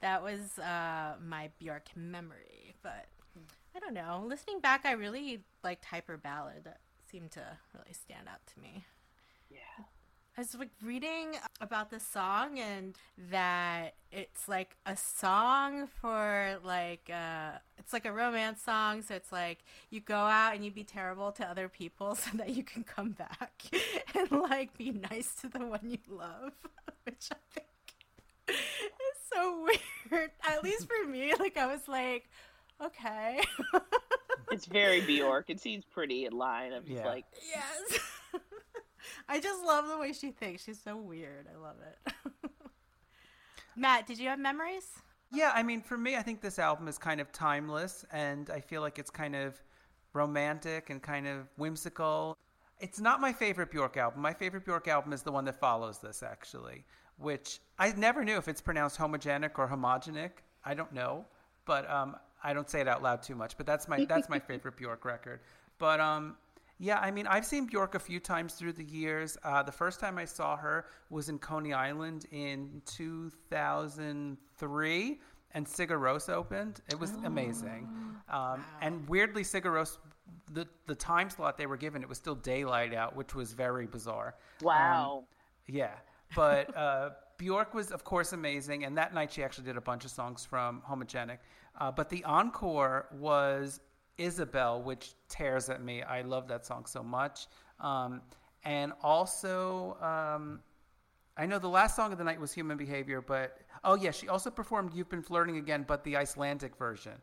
that was uh my Bjork memory. But I don't know, listening back, I really liked Hyper Ballad. That seemed to really stand out to me. Yeah, I was like reading about this song, and that it's like a song for like uh it's like a romance song, so it's like you go out and you be terrible to other people so that you can come back and like be nice to the one you love, which I think is so weird. At least for me, like I was like, okay. It's very Bjork. It seems pretty in line. I'm just yeah. like yes. I just love the way she thinks. She's so weird. I love it. Matt, did you have memories? Yeah, I mean, for me, I think this album is kind of timeless, and I feel like it's kind of romantic and kind of whimsical. It's not my favorite Bjork album. My favorite Bjork album is the one that follows this, actually, which I never knew if it's pronounced homogenic or homogenic. I don't know, but um, I don't say it out loud too much, but that's my that's my favorite Bjork record. But um. Yeah, I mean, I've seen Bjork a few times through the years. Uh, the first time I saw her was in Coney Island in two thousand three, and Sigur Rós opened. It was oh, amazing. Um, wow. And weirdly, Sigur Rós, the, the time slot they were given, it was still daylight out, which was very bizarre. Wow. Um, yeah, but uh, Bjork was, of course, amazing, and that night she actually did a bunch of songs from Homogenic. Uh, but the encore was Isabel, which tears at me. I love that song so much. Um, and also, um, I know the last song of the night was Human Behavior, but oh yeah, she also performed You've Been Flirting Again, but the Icelandic version,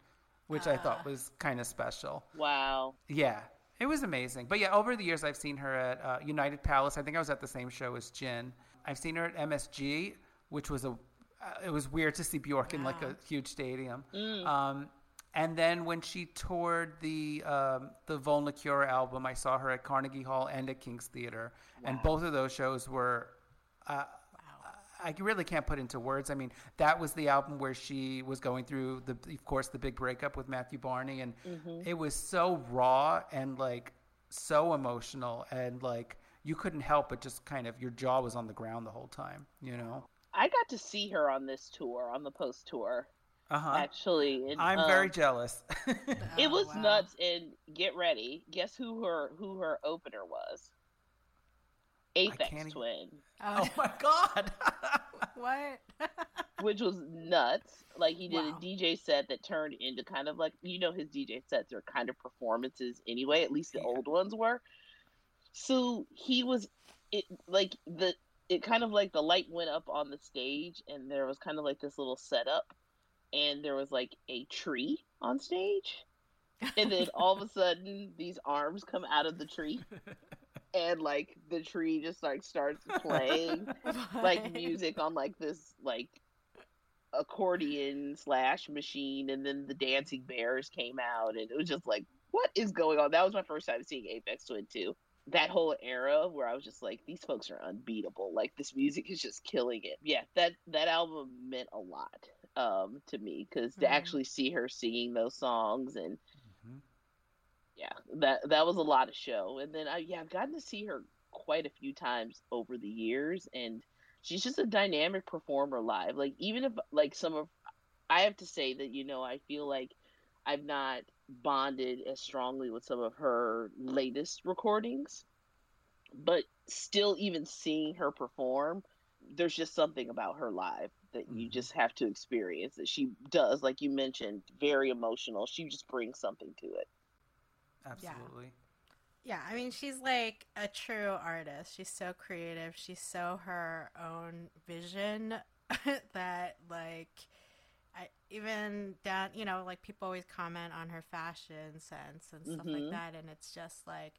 which uh, I thought was kind of special. Wow. Yeah. It was amazing. But yeah, over the years, I've seen her at uh, United Palace. I think I was at the same show as Jin. I've seen her at M S G, which was a, uh, it was weird to see Bjork wow. in like a huge stadium. Mm. Um, and then when she toured the um, the Volna Cura album, I saw her at Carnegie Hall and at King's Theater. Wow. And both of those shows were, uh, wow. I really can't put into words. I mean, that was the album where she was going through, the, of course, the big breakup with Matthew Barney. And mm-hmm. it was so raw and like so emotional and like, you couldn't help but just kind of, your jaw was on the ground the whole time, you know? I got to see her on this tour, on the Post tour. Uh-huh. Actually, and, I'm um, very jealous. It was oh, wow. nuts. And get ready. Guess who her who her opener was? Aphex Twin. Oh, oh my God. What? Which was nuts. Like he did wow. a D J set that turned into kind of like, you know, his D J sets are kind of performances anyway, at least the yeah. old ones were. So he was it like the it kind of like the light went up on the stage and there was kind of like this little setup. And there was like a tree on stage. And then all of a sudden, these arms come out of the tree. And like the tree just like starts playing like music on like this like accordion slash machine. And then the dancing bears came out. And it was just like, what is going on? That was my first time seeing Aphex Twin too. That whole era where I was just like, these folks are unbeatable. Like this music is just killing it. Yeah, that, that album meant a lot. Um, to me, because to mm-hmm. actually see her singing those songs and mm-hmm. yeah, that that was a lot of show. And then I yeah, I've gotten to see her quite a few times over the years, and she's just a dynamic performer live. Like even if like some of, I have to say that you know I feel like I've not bonded as strongly with some of her latest recordings, but still even seeing her perform, there's just something about her live that you just have to experience that she does, like you mentioned, very emotional. She just brings something to it. Absolutely. Yeah. yeah. I mean, she's like a true artist. She's so creative. She's so her own vision that like, I even down, you know, like people always comment on her fashion sense and stuff mm-hmm. like that. And it's just like,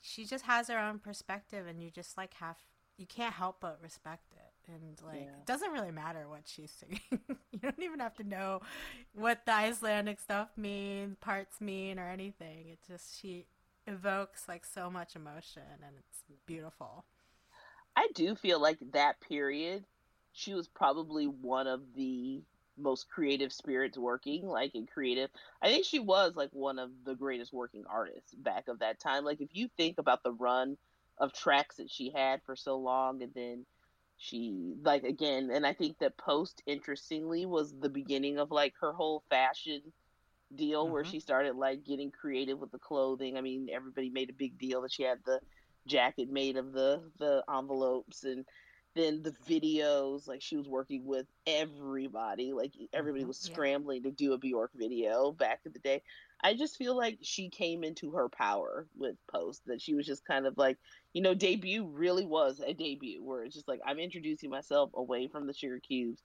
she just has her own perspective and you just like have, you can't help but respect it. And like, yeah. it doesn't really matter what she's singing. You don't even have to know what the Icelandic stuff means, parts mean, or anything. It just, she evokes like so much emotion and it's beautiful. I do feel like that period, she was probably one of the most creative spirits working, like in creative. I think she was like one of the greatest working artists back of that time. Like if you think about the run of tracks that she had for so long and then she like again, and I think that Post interestingly was the beginning of like her whole fashion deal mm-hmm. where she started like getting creative with the clothing. I mean, everybody made a big deal that she had the jacket made of the, the envelopes and then the videos, like she was working with everybody, like everybody was scrambling yeah. to do a Bjork video back in the day. I just feel like she came into her power with Post, that she was just kind of like, you know, Debut really was a debut where it's just like, I'm introducing myself away from the Sugar Cubes.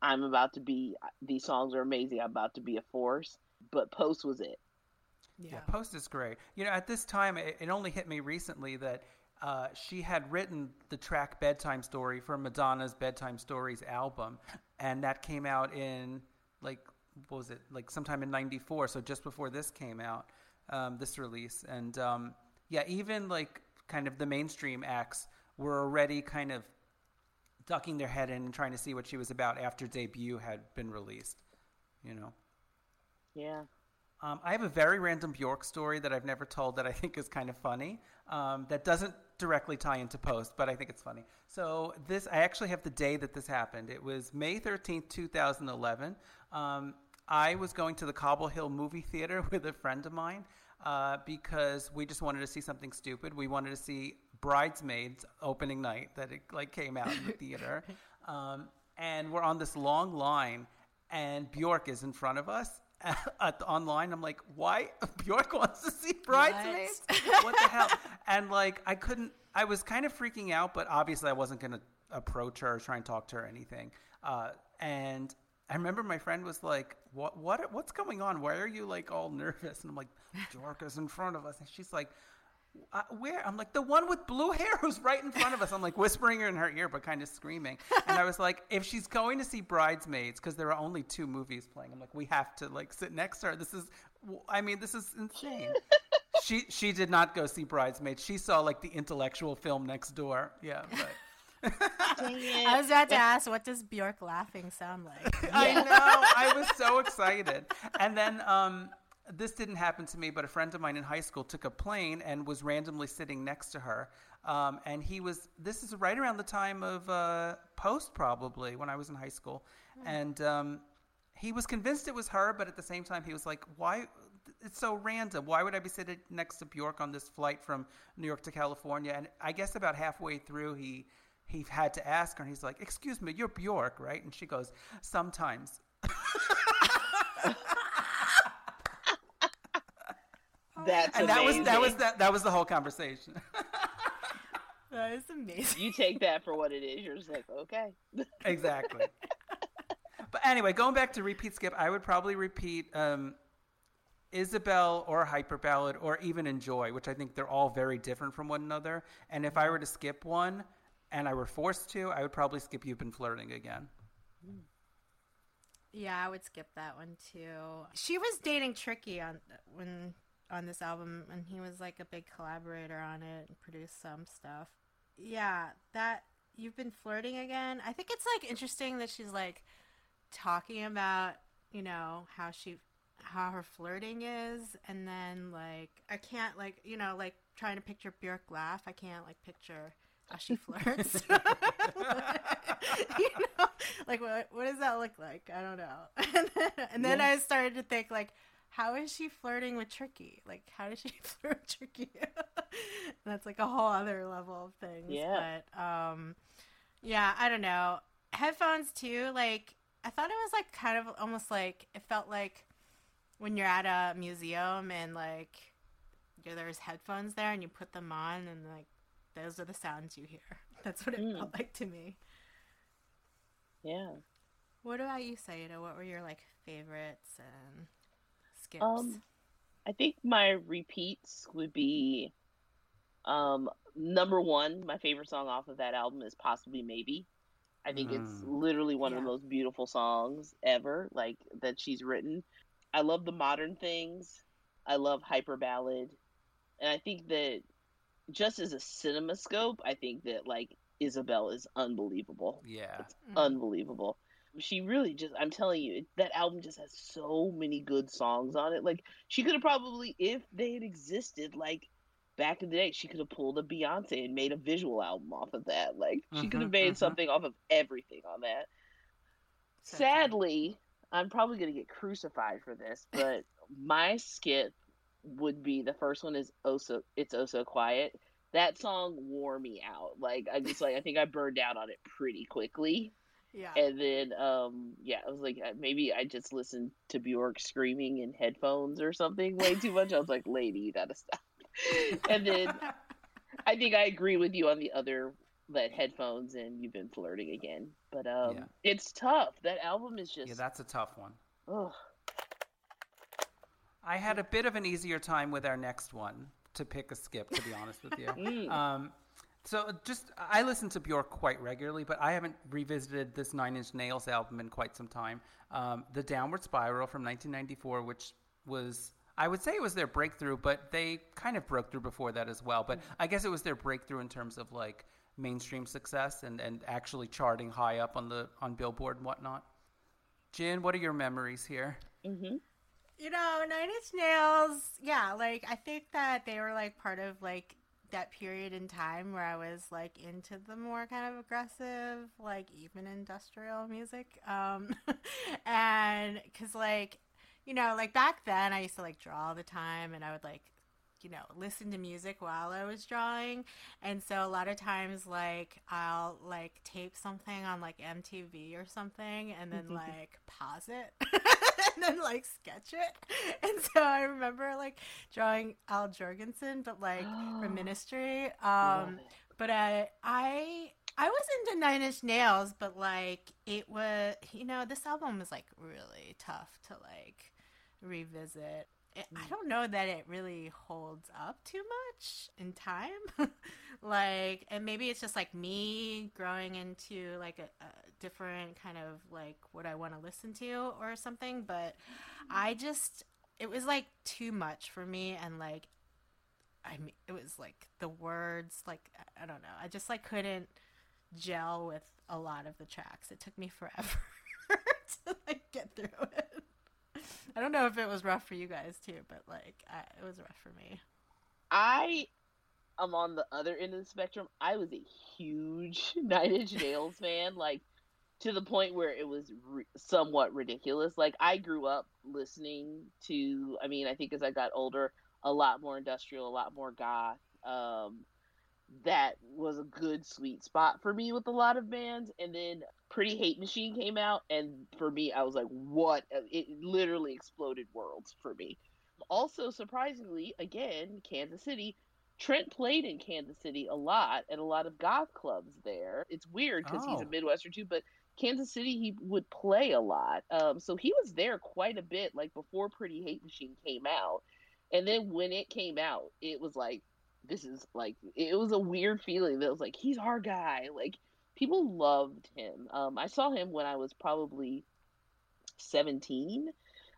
I'm about to be, these songs are amazing. I'm about to be a force, but Post was it. Yeah. yeah Post is great. You know, at this time, it, it only hit me recently that uh, she had written the track Bedtime Story for Madonna's Bedtime Stories album. And that came out in like, what was it, like sometime in ninety-four, so just before this came out, um, this release. And um, yeah, even like kind of the mainstream acts were already kind of ducking their head in and trying to see what she was about after Debut had been released, you know? Yeah. Um, I have a very random Bjork story that I've never told that I think is kind of funny, um, that doesn't directly tie into Post, but I think it's funny. So this, I actually have the day that this happened. It was May thirteenth, twenty eleven. Um, I was going to the Cobble Hill Movie Theater with a friend of mine uh, because we just wanted to see something stupid. We wanted to see Bridesmaids opening night that it like came out in the theater. Um, and we're on this long line, and Bjork is in front of us at the online. I'm like, why? Bjork wants to see Bridesmaids? What? What the hell? And like, I couldn't, I was kind of freaking out, but obviously I wasn't going to approach her or try and talk to her or anything. Uh, and I remember my friend was like, what, what, what's going on? Why are you like all nervous? And I'm like, Bjork is in front of us. And she's like, Uh, where? I'm like, the one with blue hair who's right in front of us. I'm like whispering her in her ear, but kind of screaming. And I was like, if she's going to see Bridesmaids, because there are only two movies playing, I'm like, we have to like sit next to her. This is, I mean, this is insane. she she did not go see Bridesmaids. She saw like the intellectual film next door. Yeah. But. I was about to ask, what does Bjork laughing sound like? I know. I was so excited. And then, um, this didn't happen to me, but a friend of mine in high school took a plane and was randomly sitting next to her. Um, and he was, this is right around the time of uh, Post, probably, when I was in high school. Mm. And um, he was convinced it was her, but at the same time, he was like, why? It's so random. Why would I be sitting next to Bjork on this flight from New York to California? And I guess about halfway through, he, he had to ask her, and he's like, excuse me, you're Bjork, right? And she goes, sometimes. That's and amazing. that was that was that that was the whole conversation. That is amazing. You take that for what it is. You're just like, okay, exactly. But anyway, going back to repeat skip, I would probably repeat um, Isabel or Hyper Ballad or even Enjoy, which I think they're all very different from one another. And if I were to skip one, and I were forced to, I would probably skip You've Been Flirting Again. Mm. Yeah, I would skip that one too. She was dating Tricky on when. on this album, and he was like a big collaborator on it and produced some stuff. Yeah, that You've Been Flirting Again. I think it's like interesting that she's like talking about, you know, how she, how her flirting is, and then like I can't like, you know, like trying to picture Bjork laugh. I can't like picture how she flirts. You know, like what what does that look like? I don't know. And then, and then yeah. I started to think like, how is she flirting with Tricky? Like, how does she flirt with Tricky? That's like a whole other level of things. Yeah. But, um, yeah, I don't know. Headphones, too. Like, I thought it was like kind of almost like it felt like when you're at a museum and like you're, there's headphones there and you put them on and like those are the sounds you hear. That's what it mm. felt like to me. Yeah. What about you, Sayeda? What were your like favorites and skips? Um, I think my repeats would be um, number one, my favorite song off of that album is Possibly Maybe. I think mm. it's literally one yeah. of the most beautiful songs ever, like that she's written. I love the modern things. I love Hyper Ballad. And I think that just as a cinemascope, I think that like Isabel is unbelievable. Yeah. It's mm. unbelievable. She really just, I'm telling you, that album just has so many good songs on it. Like, she could have probably, if they had existed, like, back in the day, she could have pulled a Beyonce and made a visual album off of that. Like, mm-hmm, she could have made mm-hmm. something off of everything on that. So sadly, funny. I'm probably going to get crucified for this, but my skip would be, the first one is Oh So, It's Oh So Quiet. That song wore me out. Like, I just, like, I think I burned out on it pretty quickly. Yeah. And then, um, yeah, I was like, maybe I just listened to Bjork screaming in headphones or something way too much. I was like, lady, you gotta stop. And then I think I agree with you on the other, that headphones and You've Been Flirting Again. But um, yeah. it's tough. That album is just... Yeah, that's a tough one. Ugh. I had a bit of an easier time with our next one to pick a skip, to be honest with you. mm. Um So just, I listen to Bjork quite regularly, but I haven't revisited this Nine Inch Nails album in quite some time. Um, the Downward Spiral from nineteen ninety-four, which was, I would say it was their breakthrough, but they kind of broke through before that as well. But I guess it was their breakthrough in terms of like mainstream success and, and actually charting high up on the on Billboard and whatnot. Jin, what are your memories here? Mm-hmm. You know, Nine Inch Nails, yeah, like I think that they were like part of like that period in time where I was like into the more kind of aggressive, like even industrial music. Um, and cause like, you know, like back then I used to like draw all the time and I would like you know, listen to music while I was drawing. And so a lot of times, like, I'll, like, tape something on, like, M T V or something and then, like, pause it and then, like, sketch it. And so I remember, like, drawing Al Jorgensen, but, like, oh, from Ministry. Um, but I, I... I was into Nine Inch Nails, but, like, it was, you know, this album was, like, really tough to, like, revisit. It, I don't know that it really holds up too much in time. Like, and maybe it's just, like, me growing into, like, a, a different kind of, like, what I want to listen to or something. But I just, it was, like, too much for me, and, like, I mean, it was, like, the words, like, I don't know. I just, like, couldn't gel with a lot of the tracks. It took me forever to, like, get through it. I don't know if it was rough for you guys too, but, like, I, it was rough for me. I am on the other end of the spectrum. I was a huge Nine Inch Nails fan, like, to the point where it was re- somewhat ridiculous. Like, I grew up listening to, I mean, I think as I got older, a lot more industrial, a lot more goth. Um, that was a good sweet spot for me with a lot of bands. And then Pretty Hate Machine came out, and for me, I was like, what? It literally exploded worlds for me. Also, surprisingly, again, Kansas City. Trent played in Kansas City a lot at a lot of goth clubs there. It's weird because oh. he's a Midwestern too, but Kansas City, he would play a lot. Um, so he was there quite a bit, like, before Pretty Hate Machine came out. And then when it came out, it was like, this is, like, it was a weird feeling that was like, he's our guy. Like, people loved him. Um, I saw him when I was probably seventeen.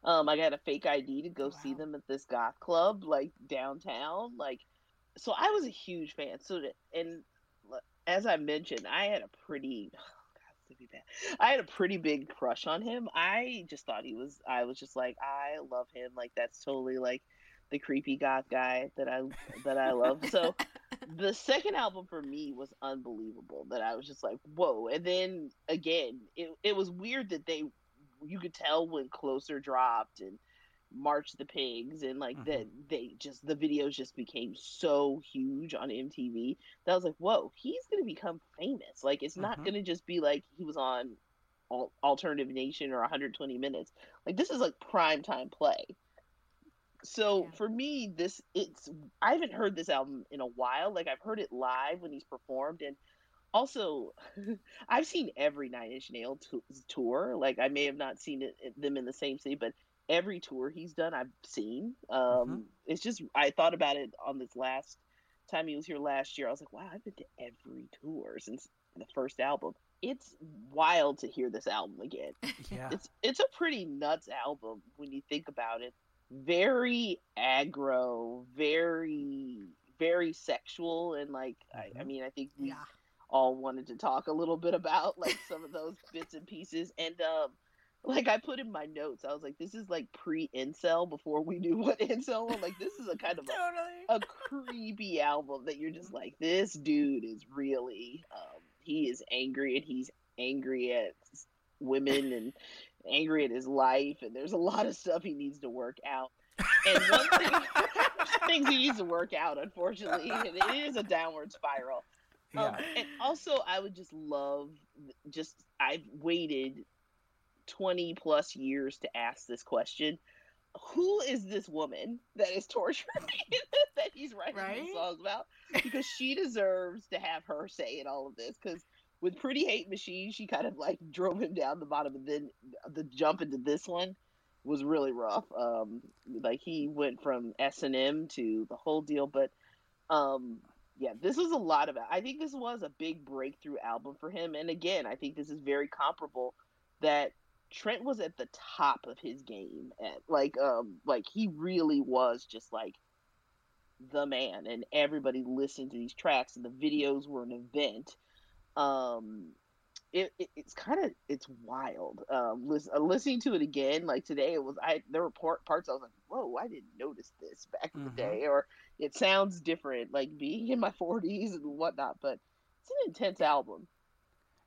Um, I got a fake I D to go wow. see them at this goth club, like, downtown. Like, so I was a huge fan. So, to, and as I mentioned, I had a pretty, oh God, it's gonna be bad. I had a pretty big crush on him. I just thought he was, I was just like, I love him. Like, that's totally, like, the creepy goth guy that I that I love. So the second album for me was unbelievable, that I was just like, whoa. And then again, it it was weird that they, you could tell when Closer dropped and March the Pigs and, like, mm-hmm. that they just, the videos just became so huge on M T V that I was like, whoa, he's gonna become famous. Like, it's mm-hmm. not gonna just be like he was on Al- Alternative Nation or one hundred twenty minutes. Like, this is, like, prime time play. So yeah. for me, this it's I haven't heard this album in a while. Like, I've heard it live when he's performed, and also I've seen every Nine Inch Nails t- tour. Like, I may have not seen it, them in the same city, but every tour he's done, I've seen. Um, mm-hmm. It's just, I thought about it on this last time he was here last year. I was like, wow, I've been to every tour since the first album. It's wild to hear this album again. Yeah, it's it's a pretty nuts album when you think about it. Very aggro, very, very sexual. And, like, I, I mean, I think we yeah. all wanted to talk a little bit about, like, some of those bits and pieces. And, um, like, I put in my notes, I was like, this is, like, pre-incel, before we knew what incel was. Like, this is a kind of totally. a, a creepy album that you're just like, this dude is really, um, he is angry, and he's angry at women and angry at his life, and there's a lot of stuff he needs to work out. And one thing things he needs to work out, unfortunately, and it is a downward spiral. Yeah. Um, and also, I would just love, just I've waited twenty plus years to ask this question: who is this woman that is torturing me that he's writing right? these songs about? Because she deserves to have her say in all of this, because with Pretty Hate Machine, she kind of, like, drove him down the bottom, and then the jump into this one was really rough. Um, like, he went from S and M to the whole deal, but um, yeah, this was a lot of it. I think this was a big breakthrough album for him, and again, I think this is very comparable, that Trent was at the top of his game. At, like, um, like, he really was just, like, the man, and everybody listened to these tracks, and the videos were an event. Um, it, it it's kind of it's wild. Um, listen, uh, listening to it again, like today, it was I there were part, parts I was like, whoa, I didn't notice this back in mm-hmm. the day, or it sounds different, like being in my forties and whatnot. But it's an intense album.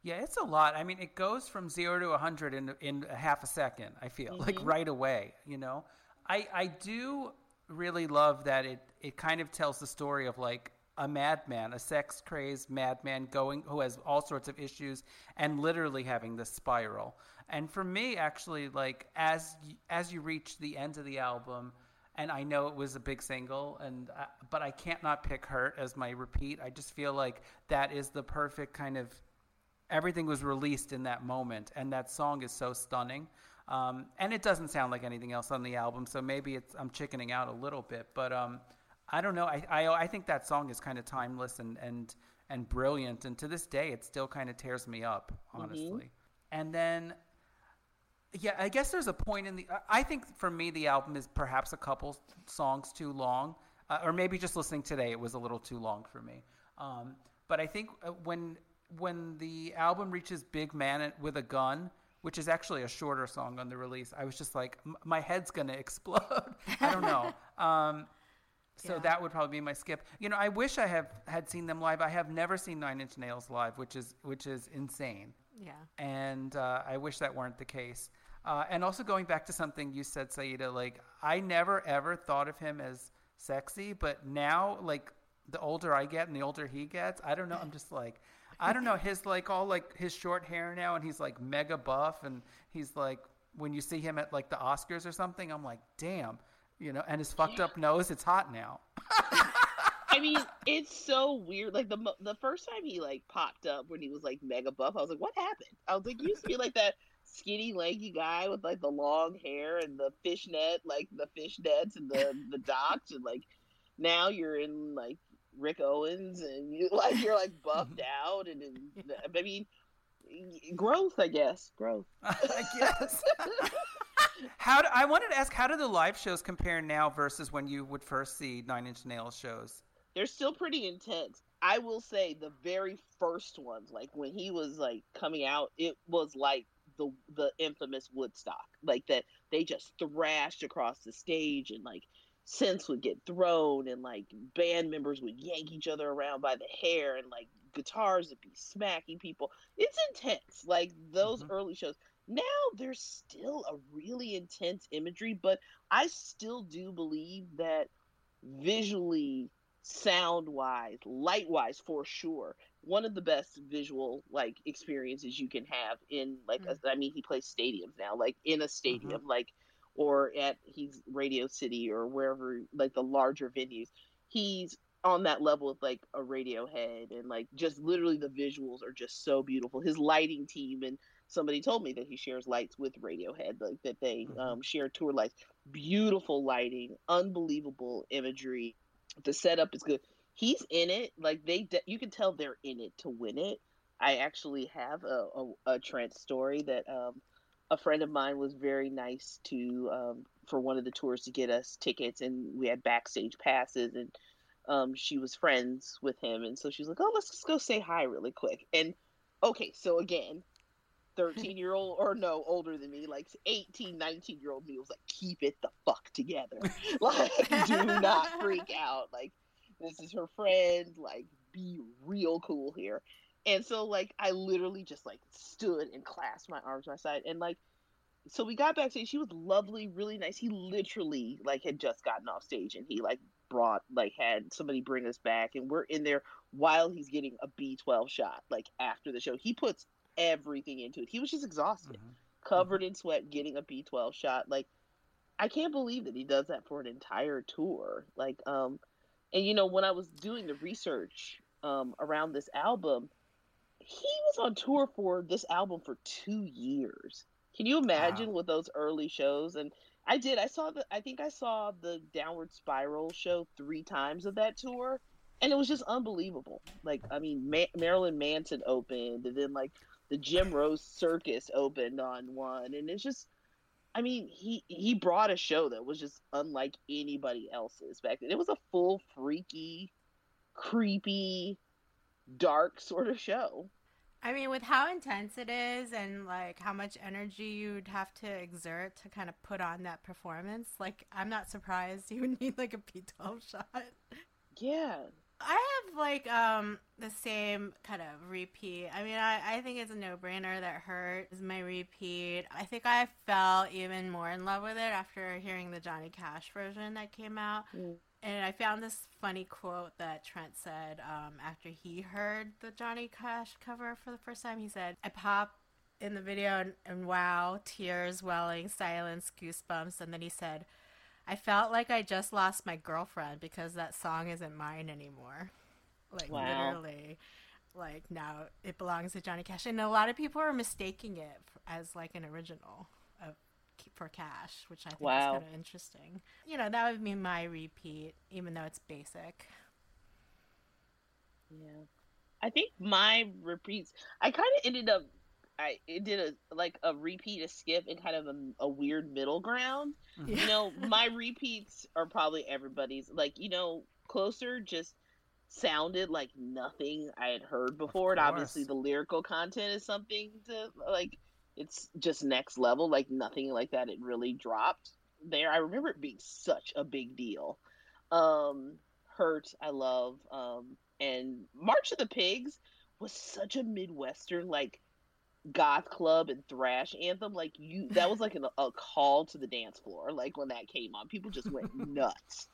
Yeah, it's a lot. I mean, it goes from zero to a hundred in in half a second. I feel mm-hmm. like right away. You know, I I do really love that it, it kind of tells the story of like a madman, a sex-crazed madman going who has all sorts of issues and literally having this spiral. And for me, actually, like as as you reach the end of the album, and I know it was a big single, and uh, but I can't not pick Hurt as my repeat. I just feel like that is the perfect kind of, everything was released in that moment, and that song is so stunning. Um, and it doesn't sound like anything else on the album, so maybe it's, I'm chickening out a little bit. But um, I don't know. I, I I think that song is kind of timeless and, and, and brilliant, and to this day, it still kind of tears me up, honestly. Mm-hmm. And then... yeah, I guess there's a point in the... I think for me, the album is perhaps a couple songs too long. Uh, or maybe just listening today, it was a little too long for me. Um, but I think when when the album reaches Big Man with a Gun, which is actually a shorter song on the release, I was just like, my head's going to explode. I don't know. Um, so yeah. That would probably be my skip. You know, I wish I have had seen them live. I have never seen Nine Inch Nails live, which is which is insane. Yeah. And uh, I wish that weren't the case. Uh, and also going back to something you said, Saida, like I never, ever thought of him as sexy, but now like the older I get and the older he gets, I don't know. I'm just like, I don't know. His like all like his short hair now, and he's like mega buff. And he's like, when you see him at like the Oscars or something, I'm like, damn, you know, and his fucked yeah. up nose, it's hot now. I mean, it's so weird. Like the the first time he like popped up when he was like mega buff, I was like, what happened? I was like, you used to be like that skinny, lanky guy with like the long hair and the fishnet, like the fishnets and the the docks, and like now you're in like Rick Owens, and you like you're like buffed out, and, and I mean, growth, I guess, growth. I guess. How do, I wanted to ask, how do the live shows compare now versus when you would first see Nine Inch Nails shows? They're still pretty intense. I will say the very first ones, like when he was like coming out, it was like the the infamous Woodstock, like that they just thrashed across the stage, and like synths would get thrown, and like band members would yank each other around by the hair, and like guitars would be smacking people. It's intense, like those mm-hmm. early shows. Now there's still a really intense imagery, but I still do believe that visually, sound-wise, light-wise, for sure, one of the best visual like experiences you can have in like mm-hmm. a, I mean, he plays stadiums now, like in a stadium, mm-hmm. like or at he's Radio City or wherever, like the larger venues. He's on that level with like a Radiohead, and like just literally the visuals are just so beautiful. His lighting team, and somebody told me that he shares lights with Radiohead, like that they mm-hmm. um, share tour lights. Beautiful lighting, unbelievable imagery. The setup is good. He's in it. Like they, de- you can tell they're in it to win it. I actually have a, a, a Trent story that um, a friend of mine was very nice to um, for one of the tours to get us tickets, and we had backstage passes, and um, she was friends with him, and so she was like, "Oh, let's just go say hi really quick." And okay, so again, thirteen year old or no older than me, like eighteen, nineteen year old me was like, keep it the fuck together. Like, do not freak out. Like, this is her friend. Like, be real cool here. And so like, I literally just like stood and clasped my arms to my side. And like, so we got backstage. She was lovely, really nice. He literally like had just gotten off stage, and he like brought, like had somebody bring us back, and we're in there while he's getting a B twelve shot. Like after the show, he puts everything into it. He was just exhausted, mm-hmm. covered mm-hmm. in sweat, getting a B twelve shot. Like, I can't believe that he does that for an entire tour. Like, um, and you know, when I was doing the research um, around this album, he was on tour for this album for two years. Can you imagine wow. with those early shows? And I did. I saw the. I think I saw the Downward Spiral show three times of that tour, and it was just unbelievable. Like, I mean, Ma- Marilyn Manson opened, and then like. The Jim Rose Circus opened on one, and it's just, I mean, he, he brought a show that was just unlike anybody else's back then. It was a full freaky, creepy, dark sort of show. I mean, with how intense it is, and like how much energy you'd have to exert to kind of put on that performance, like I'm not surprised you would need like a P twelve shot. Yeah. I have like um the same kind of repeat. I mean, I, I think it's a no-brainer that Hurt is my repeat. I think I fell even more in love with it after hearing the Johnny Cash version that came out. Mm. And I found this funny quote that Trent said um, after he heard the Johnny Cash cover for the first time. He said, I popped in the video and, and wow, tears welling, silence, goosebumps. And then he said, I felt like I just lost my girlfriend because that song isn't mine anymore. Like, wow. Literally, like, now it belongs to Johnny Cash. And a lot of people are mistaking it as like an original of for Cash, which I think wow. is kind of interesting. You know, that would be my repeat, even though it's basic. Yeah. I think my repeats, I kind of ended up, I it did a like a repeat, a skip, and kind of a, a weird middle ground. Yeah. You know, my repeats are probably everybody's. Like, you know, Closer just sounded like nothing I had heard before. And obviously the lyrical content is something to, like, it's just next level, like nothing like that. It really dropped there. I remember it being such a big deal. Um, Hurt, I love. Um, and March of the Pigs was such a Midwestern, like, goth club and thrash anthem. Like, you, that was like an, a call to the dance floor. Like, when that came on, people just went nuts.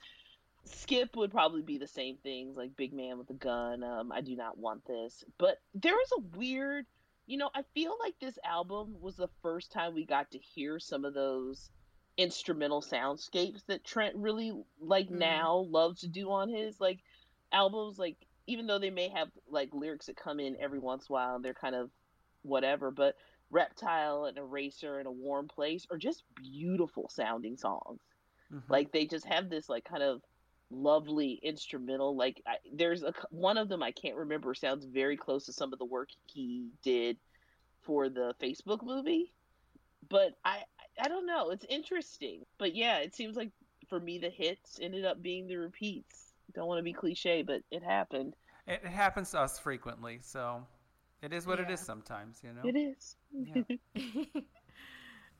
Skip would probably be the same things, like Big Man with a Gun. Um, I do not want this. But there was a weird... You know, I feel like this album was the first time we got to hear some of those instrumental soundscapes that Trent really, like, mm. now loves to do on his, like, albums. Like, even though they may have, like, lyrics that come in every once in a while and they're kind of whatever, but Reptile and Eraser and A Warm Place are just beautiful sounding songs. Mm-hmm. Like, they just have this, like, kind of lovely instrumental, like I, there's a one of them I can't remember, sounds very close to some of the work he did for the Facebook movie, but I I don't know, it's interesting. But yeah, it seems like for me the hits ended up being the repeats. Don't want to be cliche, but it happened. It, it happens to us frequently, so it is what yeah. it is sometimes, you know. It is. Yeah.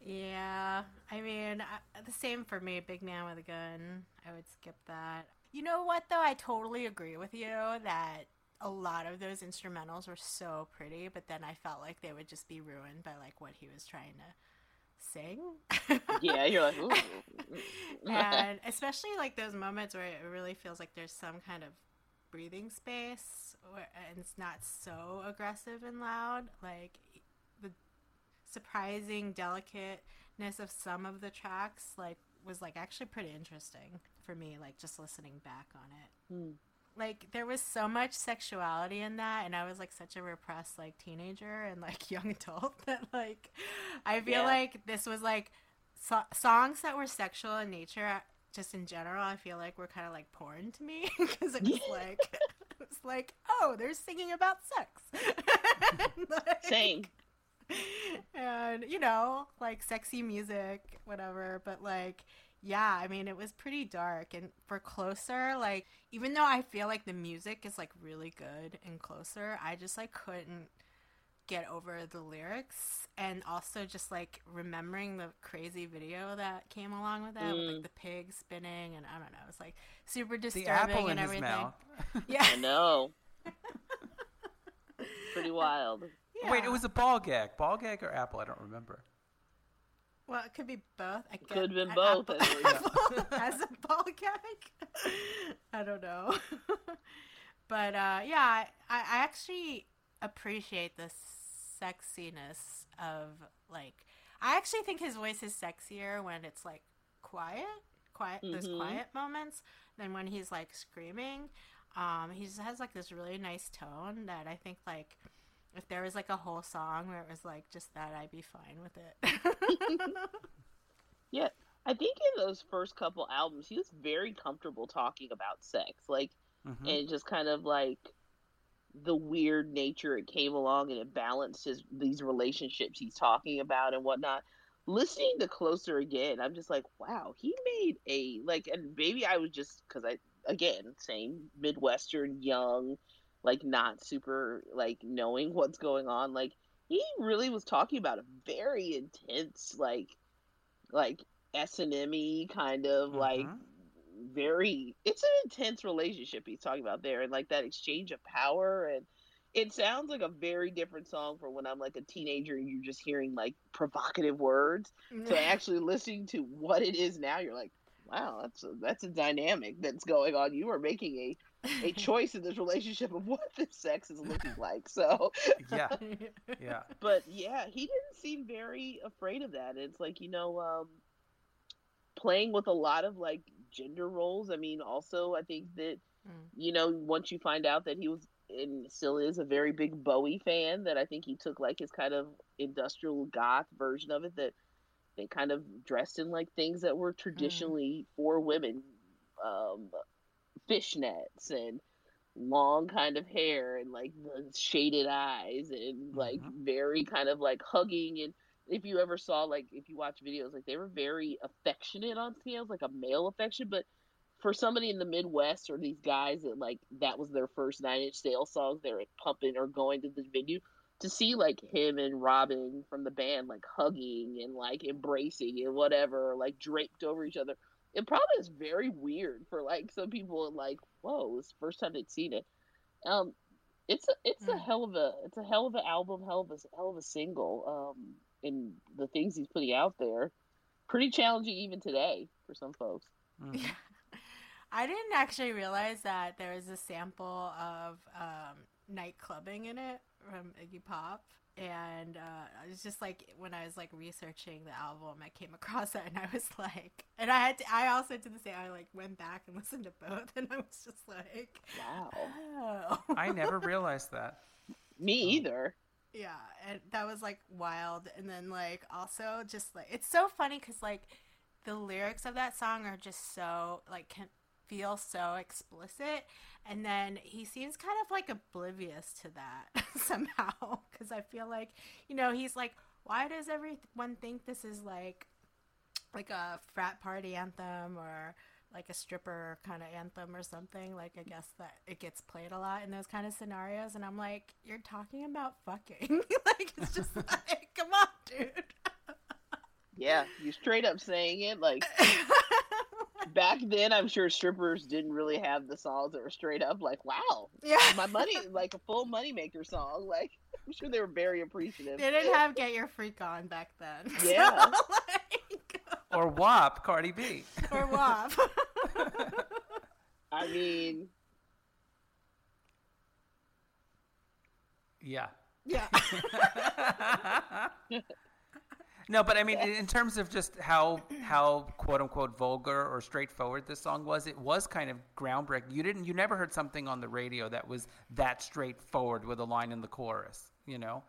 Yeah, I mean, I, the same for me, Big Man with a Gun. I would skip that. You know what, though? I totally agree with you that a lot of those instrumentals were so pretty, but then I felt like they would just be ruined by, like, what he was trying to sing. Yeah, you're like, ooh. And especially, like, those moments where it really feels like there's some kind of breathing space, or, and it's not so aggressive and loud, like... surprising delicateness of some of the tracks like was like actually pretty interesting for me, like just listening back on it. Mm. Like there was so much sexuality in that, and I was like such a repressed like teenager and like young adult that like I feel yeah. like this was like so- songs that were sexual in nature just in general I feel like were kind of like porn to me because it was like it was like oh they're singing about sex. And, like, same. And, you know, like sexy music, whatever. But like, yeah, I mean, it was pretty dark. And for Closer, like, even though I feel like the music is like really good and Closer, I just like couldn't get over the lyrics. And also just like remembering the crazy video that came along with that, mm. with like the pig spinning and I don't know, it's like super disturbing. The apple in and everything. His mouth. Yeah. I know. Pretty wild. Yeah. Wait, it was a ball gag. Ball gag or apple? I don't remember. Well, it could be both. I guess. Could have been both. Apple, apple as a ball gag? I don't know. But, uh, yeah, I, I actually appreciate the sexiness of, like... I actually think his voice is sexier when it's, like, quiet. quiet mm-hmm. Those quiet moments than when he's, like, screaming. Um, he just has, like, this really nice tone that I think, like... If there was, like, a whole song where it was, like, just that, I'd be fine with it. Yeah. I think in those first couple albums, he was very comfortable talking about sex. Like, mm-hmm. and just kind of, like, the weird nature it came along and it balanced his, these relationships he's talking about and whatnot. Listening to Closer again, I'm just like, wow, he made a, like, and maybe I was just, because I, again, same Midwestern, young, like not super like knowing what's going on, like he really was talking about a very intense like like S and M-y kind of mm-hmm. like very, it's an intense relationship he's talking about there, and like that exchange of power. And it sounds like a very different song from when I'm like a teenager and you're just hearing like provocative words mm. to actually listening to what it is now. You're like, wow, that's a, that's a dynamic that's going on. You are making a a choice in this relationship of what this sex is looking like. So yeah, yeah. But yeah, he didn't seem very afraid of that. It's like, you know, um, playing with a lot of like gender roles. I mean, also I think that mm. you know, once you find out that he was and still is a very big Bowie fan, that I think he took like his kind of industrial goth version of it, that they kind of dressed in like things that were traditionally mm. for women, um, fishnets and long kind of hair and like the shaded eyes and like mm-hmm. very kind of like hugging. And if you ever saw, like if you watch videos, like they were very affectionate on scales, like a male affection. But for somebody in the Midwest or these guys that like that was their first Nine Inch Nails songs, they're like pumping or going to the venue, to see like him and Robin from the band like hugging and like embracing and whatever, like draped over each other, it probably is very weird for like some people. Like, whoa, it's the first time they'd seen it. Um, it's a, it's mm. a hell of a it's a hell of an album, hell of a hell of a single. Um, and the things he's putting out there, pretty challenging even today for some folks. Mm. Yeah. I didn't actually realize that there was a sample of um, Night Clubbing in it from Iggy Pop. And uh, it was just like when I was like researching the album, I came across that, and I was like, and I had to, I also did the same. I like went back and listened to both, and I was just like, wow, oh. I never realized that. Me either. Yeah, and that was like wild. And then like also just like it's so funny because like the lyrics of that song are just so like can feel so explicit, and then he seems kind of like oblivious to that somehow, because I feel like, you know, he's like, why does everyone think this is like like a frat party anthem or like a stripper kind of anthem or something? Like, I guess that it gets played a lot in those kind of scenarios, and I'm like, you're talking about fucking like it's just like come on, dude. Yeah, you're straight up saying it like back then, I'm sure strippers didn't really have the songs that were straight up like, wow, yeah, my money, like a full moneymaker song. Like, I'm sure they were very appreciative. They didn't have Get Your Freak On back then. Yeah. So, like... Or W A P, Cardi B. Or W A P. I mean. Yeah. Yeah. No, but I mean, yes. In terms of just how, how quote unquote vulgar or straightforward this song was, it was kind of groundbreaking. You didn't, you never heard something on the radio that was that straightforward with a line in the chorus, you know,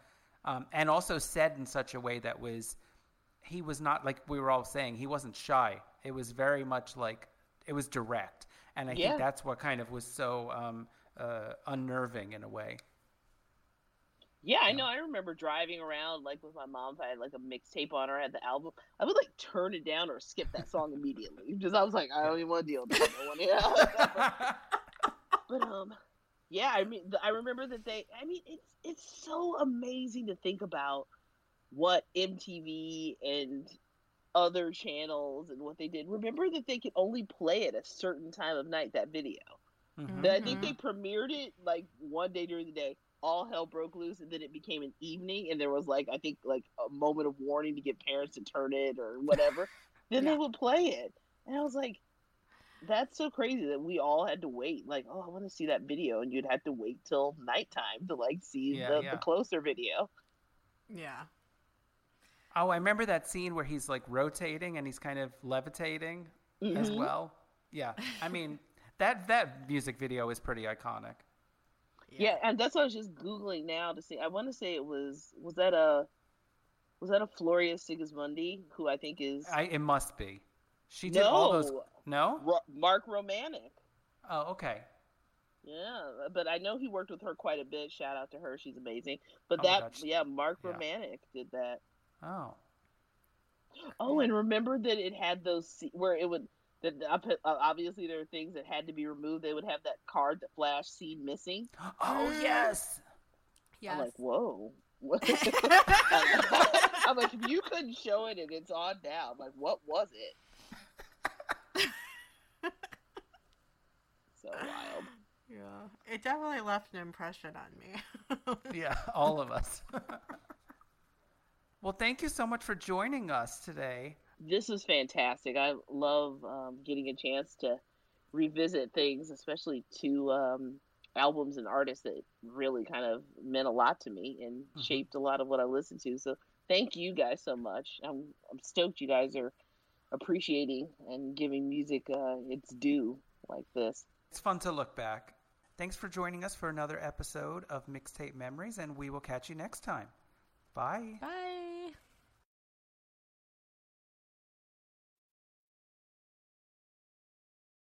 um, and also said in such a way that was, he was not, like we were all saying, he wasn't shy. It was very much like, it was direct. And I yeah. think that's what kind of was so um, uh, unnerving in a way. Yeah, I know. I remember driving around like with my mom. If I had like a mixtape on or I had the album, I would like turn it down or skip that song immediately. Just I was like, I don't even want to deal with that. I don't want to. But um, yeah, I mean, I remember that they. I mean, it's it's so amazing to think about what M T V and other channels and what they did. Remember that they could only play at a certain time of night. That video. Mm-hmm. That I think they premiered it like one day during the day. All hell broke loose, and then it became an evening, and there was like I think like a moment of warning to get parents to turn it or whatever. Then yeah. they would play it, and I was like, "That's so crazy that we all had to wait." Like, oh, I want to see that video, and you'd have to wait till nighttime to like see yeah, the, yeah. the closer video. Yeah. Oh, I remember that scene where he's like rotating and he's kind of levitating mm-hmm. as well. Yeah, I mean that that music video is pretty iconic. Yeah. yeah, and that's what I was just Googling now to see. I want to say it was, was that a, was that a Gloria Sigismondi, who I think is... I, it must be. She did no. all those... No? Ro- Mark Romanek. Oh, okay. Yeah, but I know he worked with her quite a bit. Shout out to her. She's amazing. But oh that, yeah, Mark yeah. Romanek did that. Oh. Oh, and remember that it had those, where it would... That obviously there are things that had to be removed. They would have that card that flashed, "Scene missing." Oh yes, yes. I'm like, whoa. I'm like, if you couldn't show it and it's on now, I'm like, what was it? so wild. Yeah, it definitely left an impression on me. Yeah, all of us. Well, thank you so much for joining us today. This was fantastic. I love um, getting a chance to revisit things, especially two um, albums and artists that really kind of meant a lot to me and mm-hmm. shaped a lot of what I listened to. So thank you guys so much. I'm I'm stoked you guys are appreciating and giving music uh, its due like this. It's fun to look back. Thanks for joining us for another episode of Mixtape Memories, and we will catch you next time. Bye. Bye.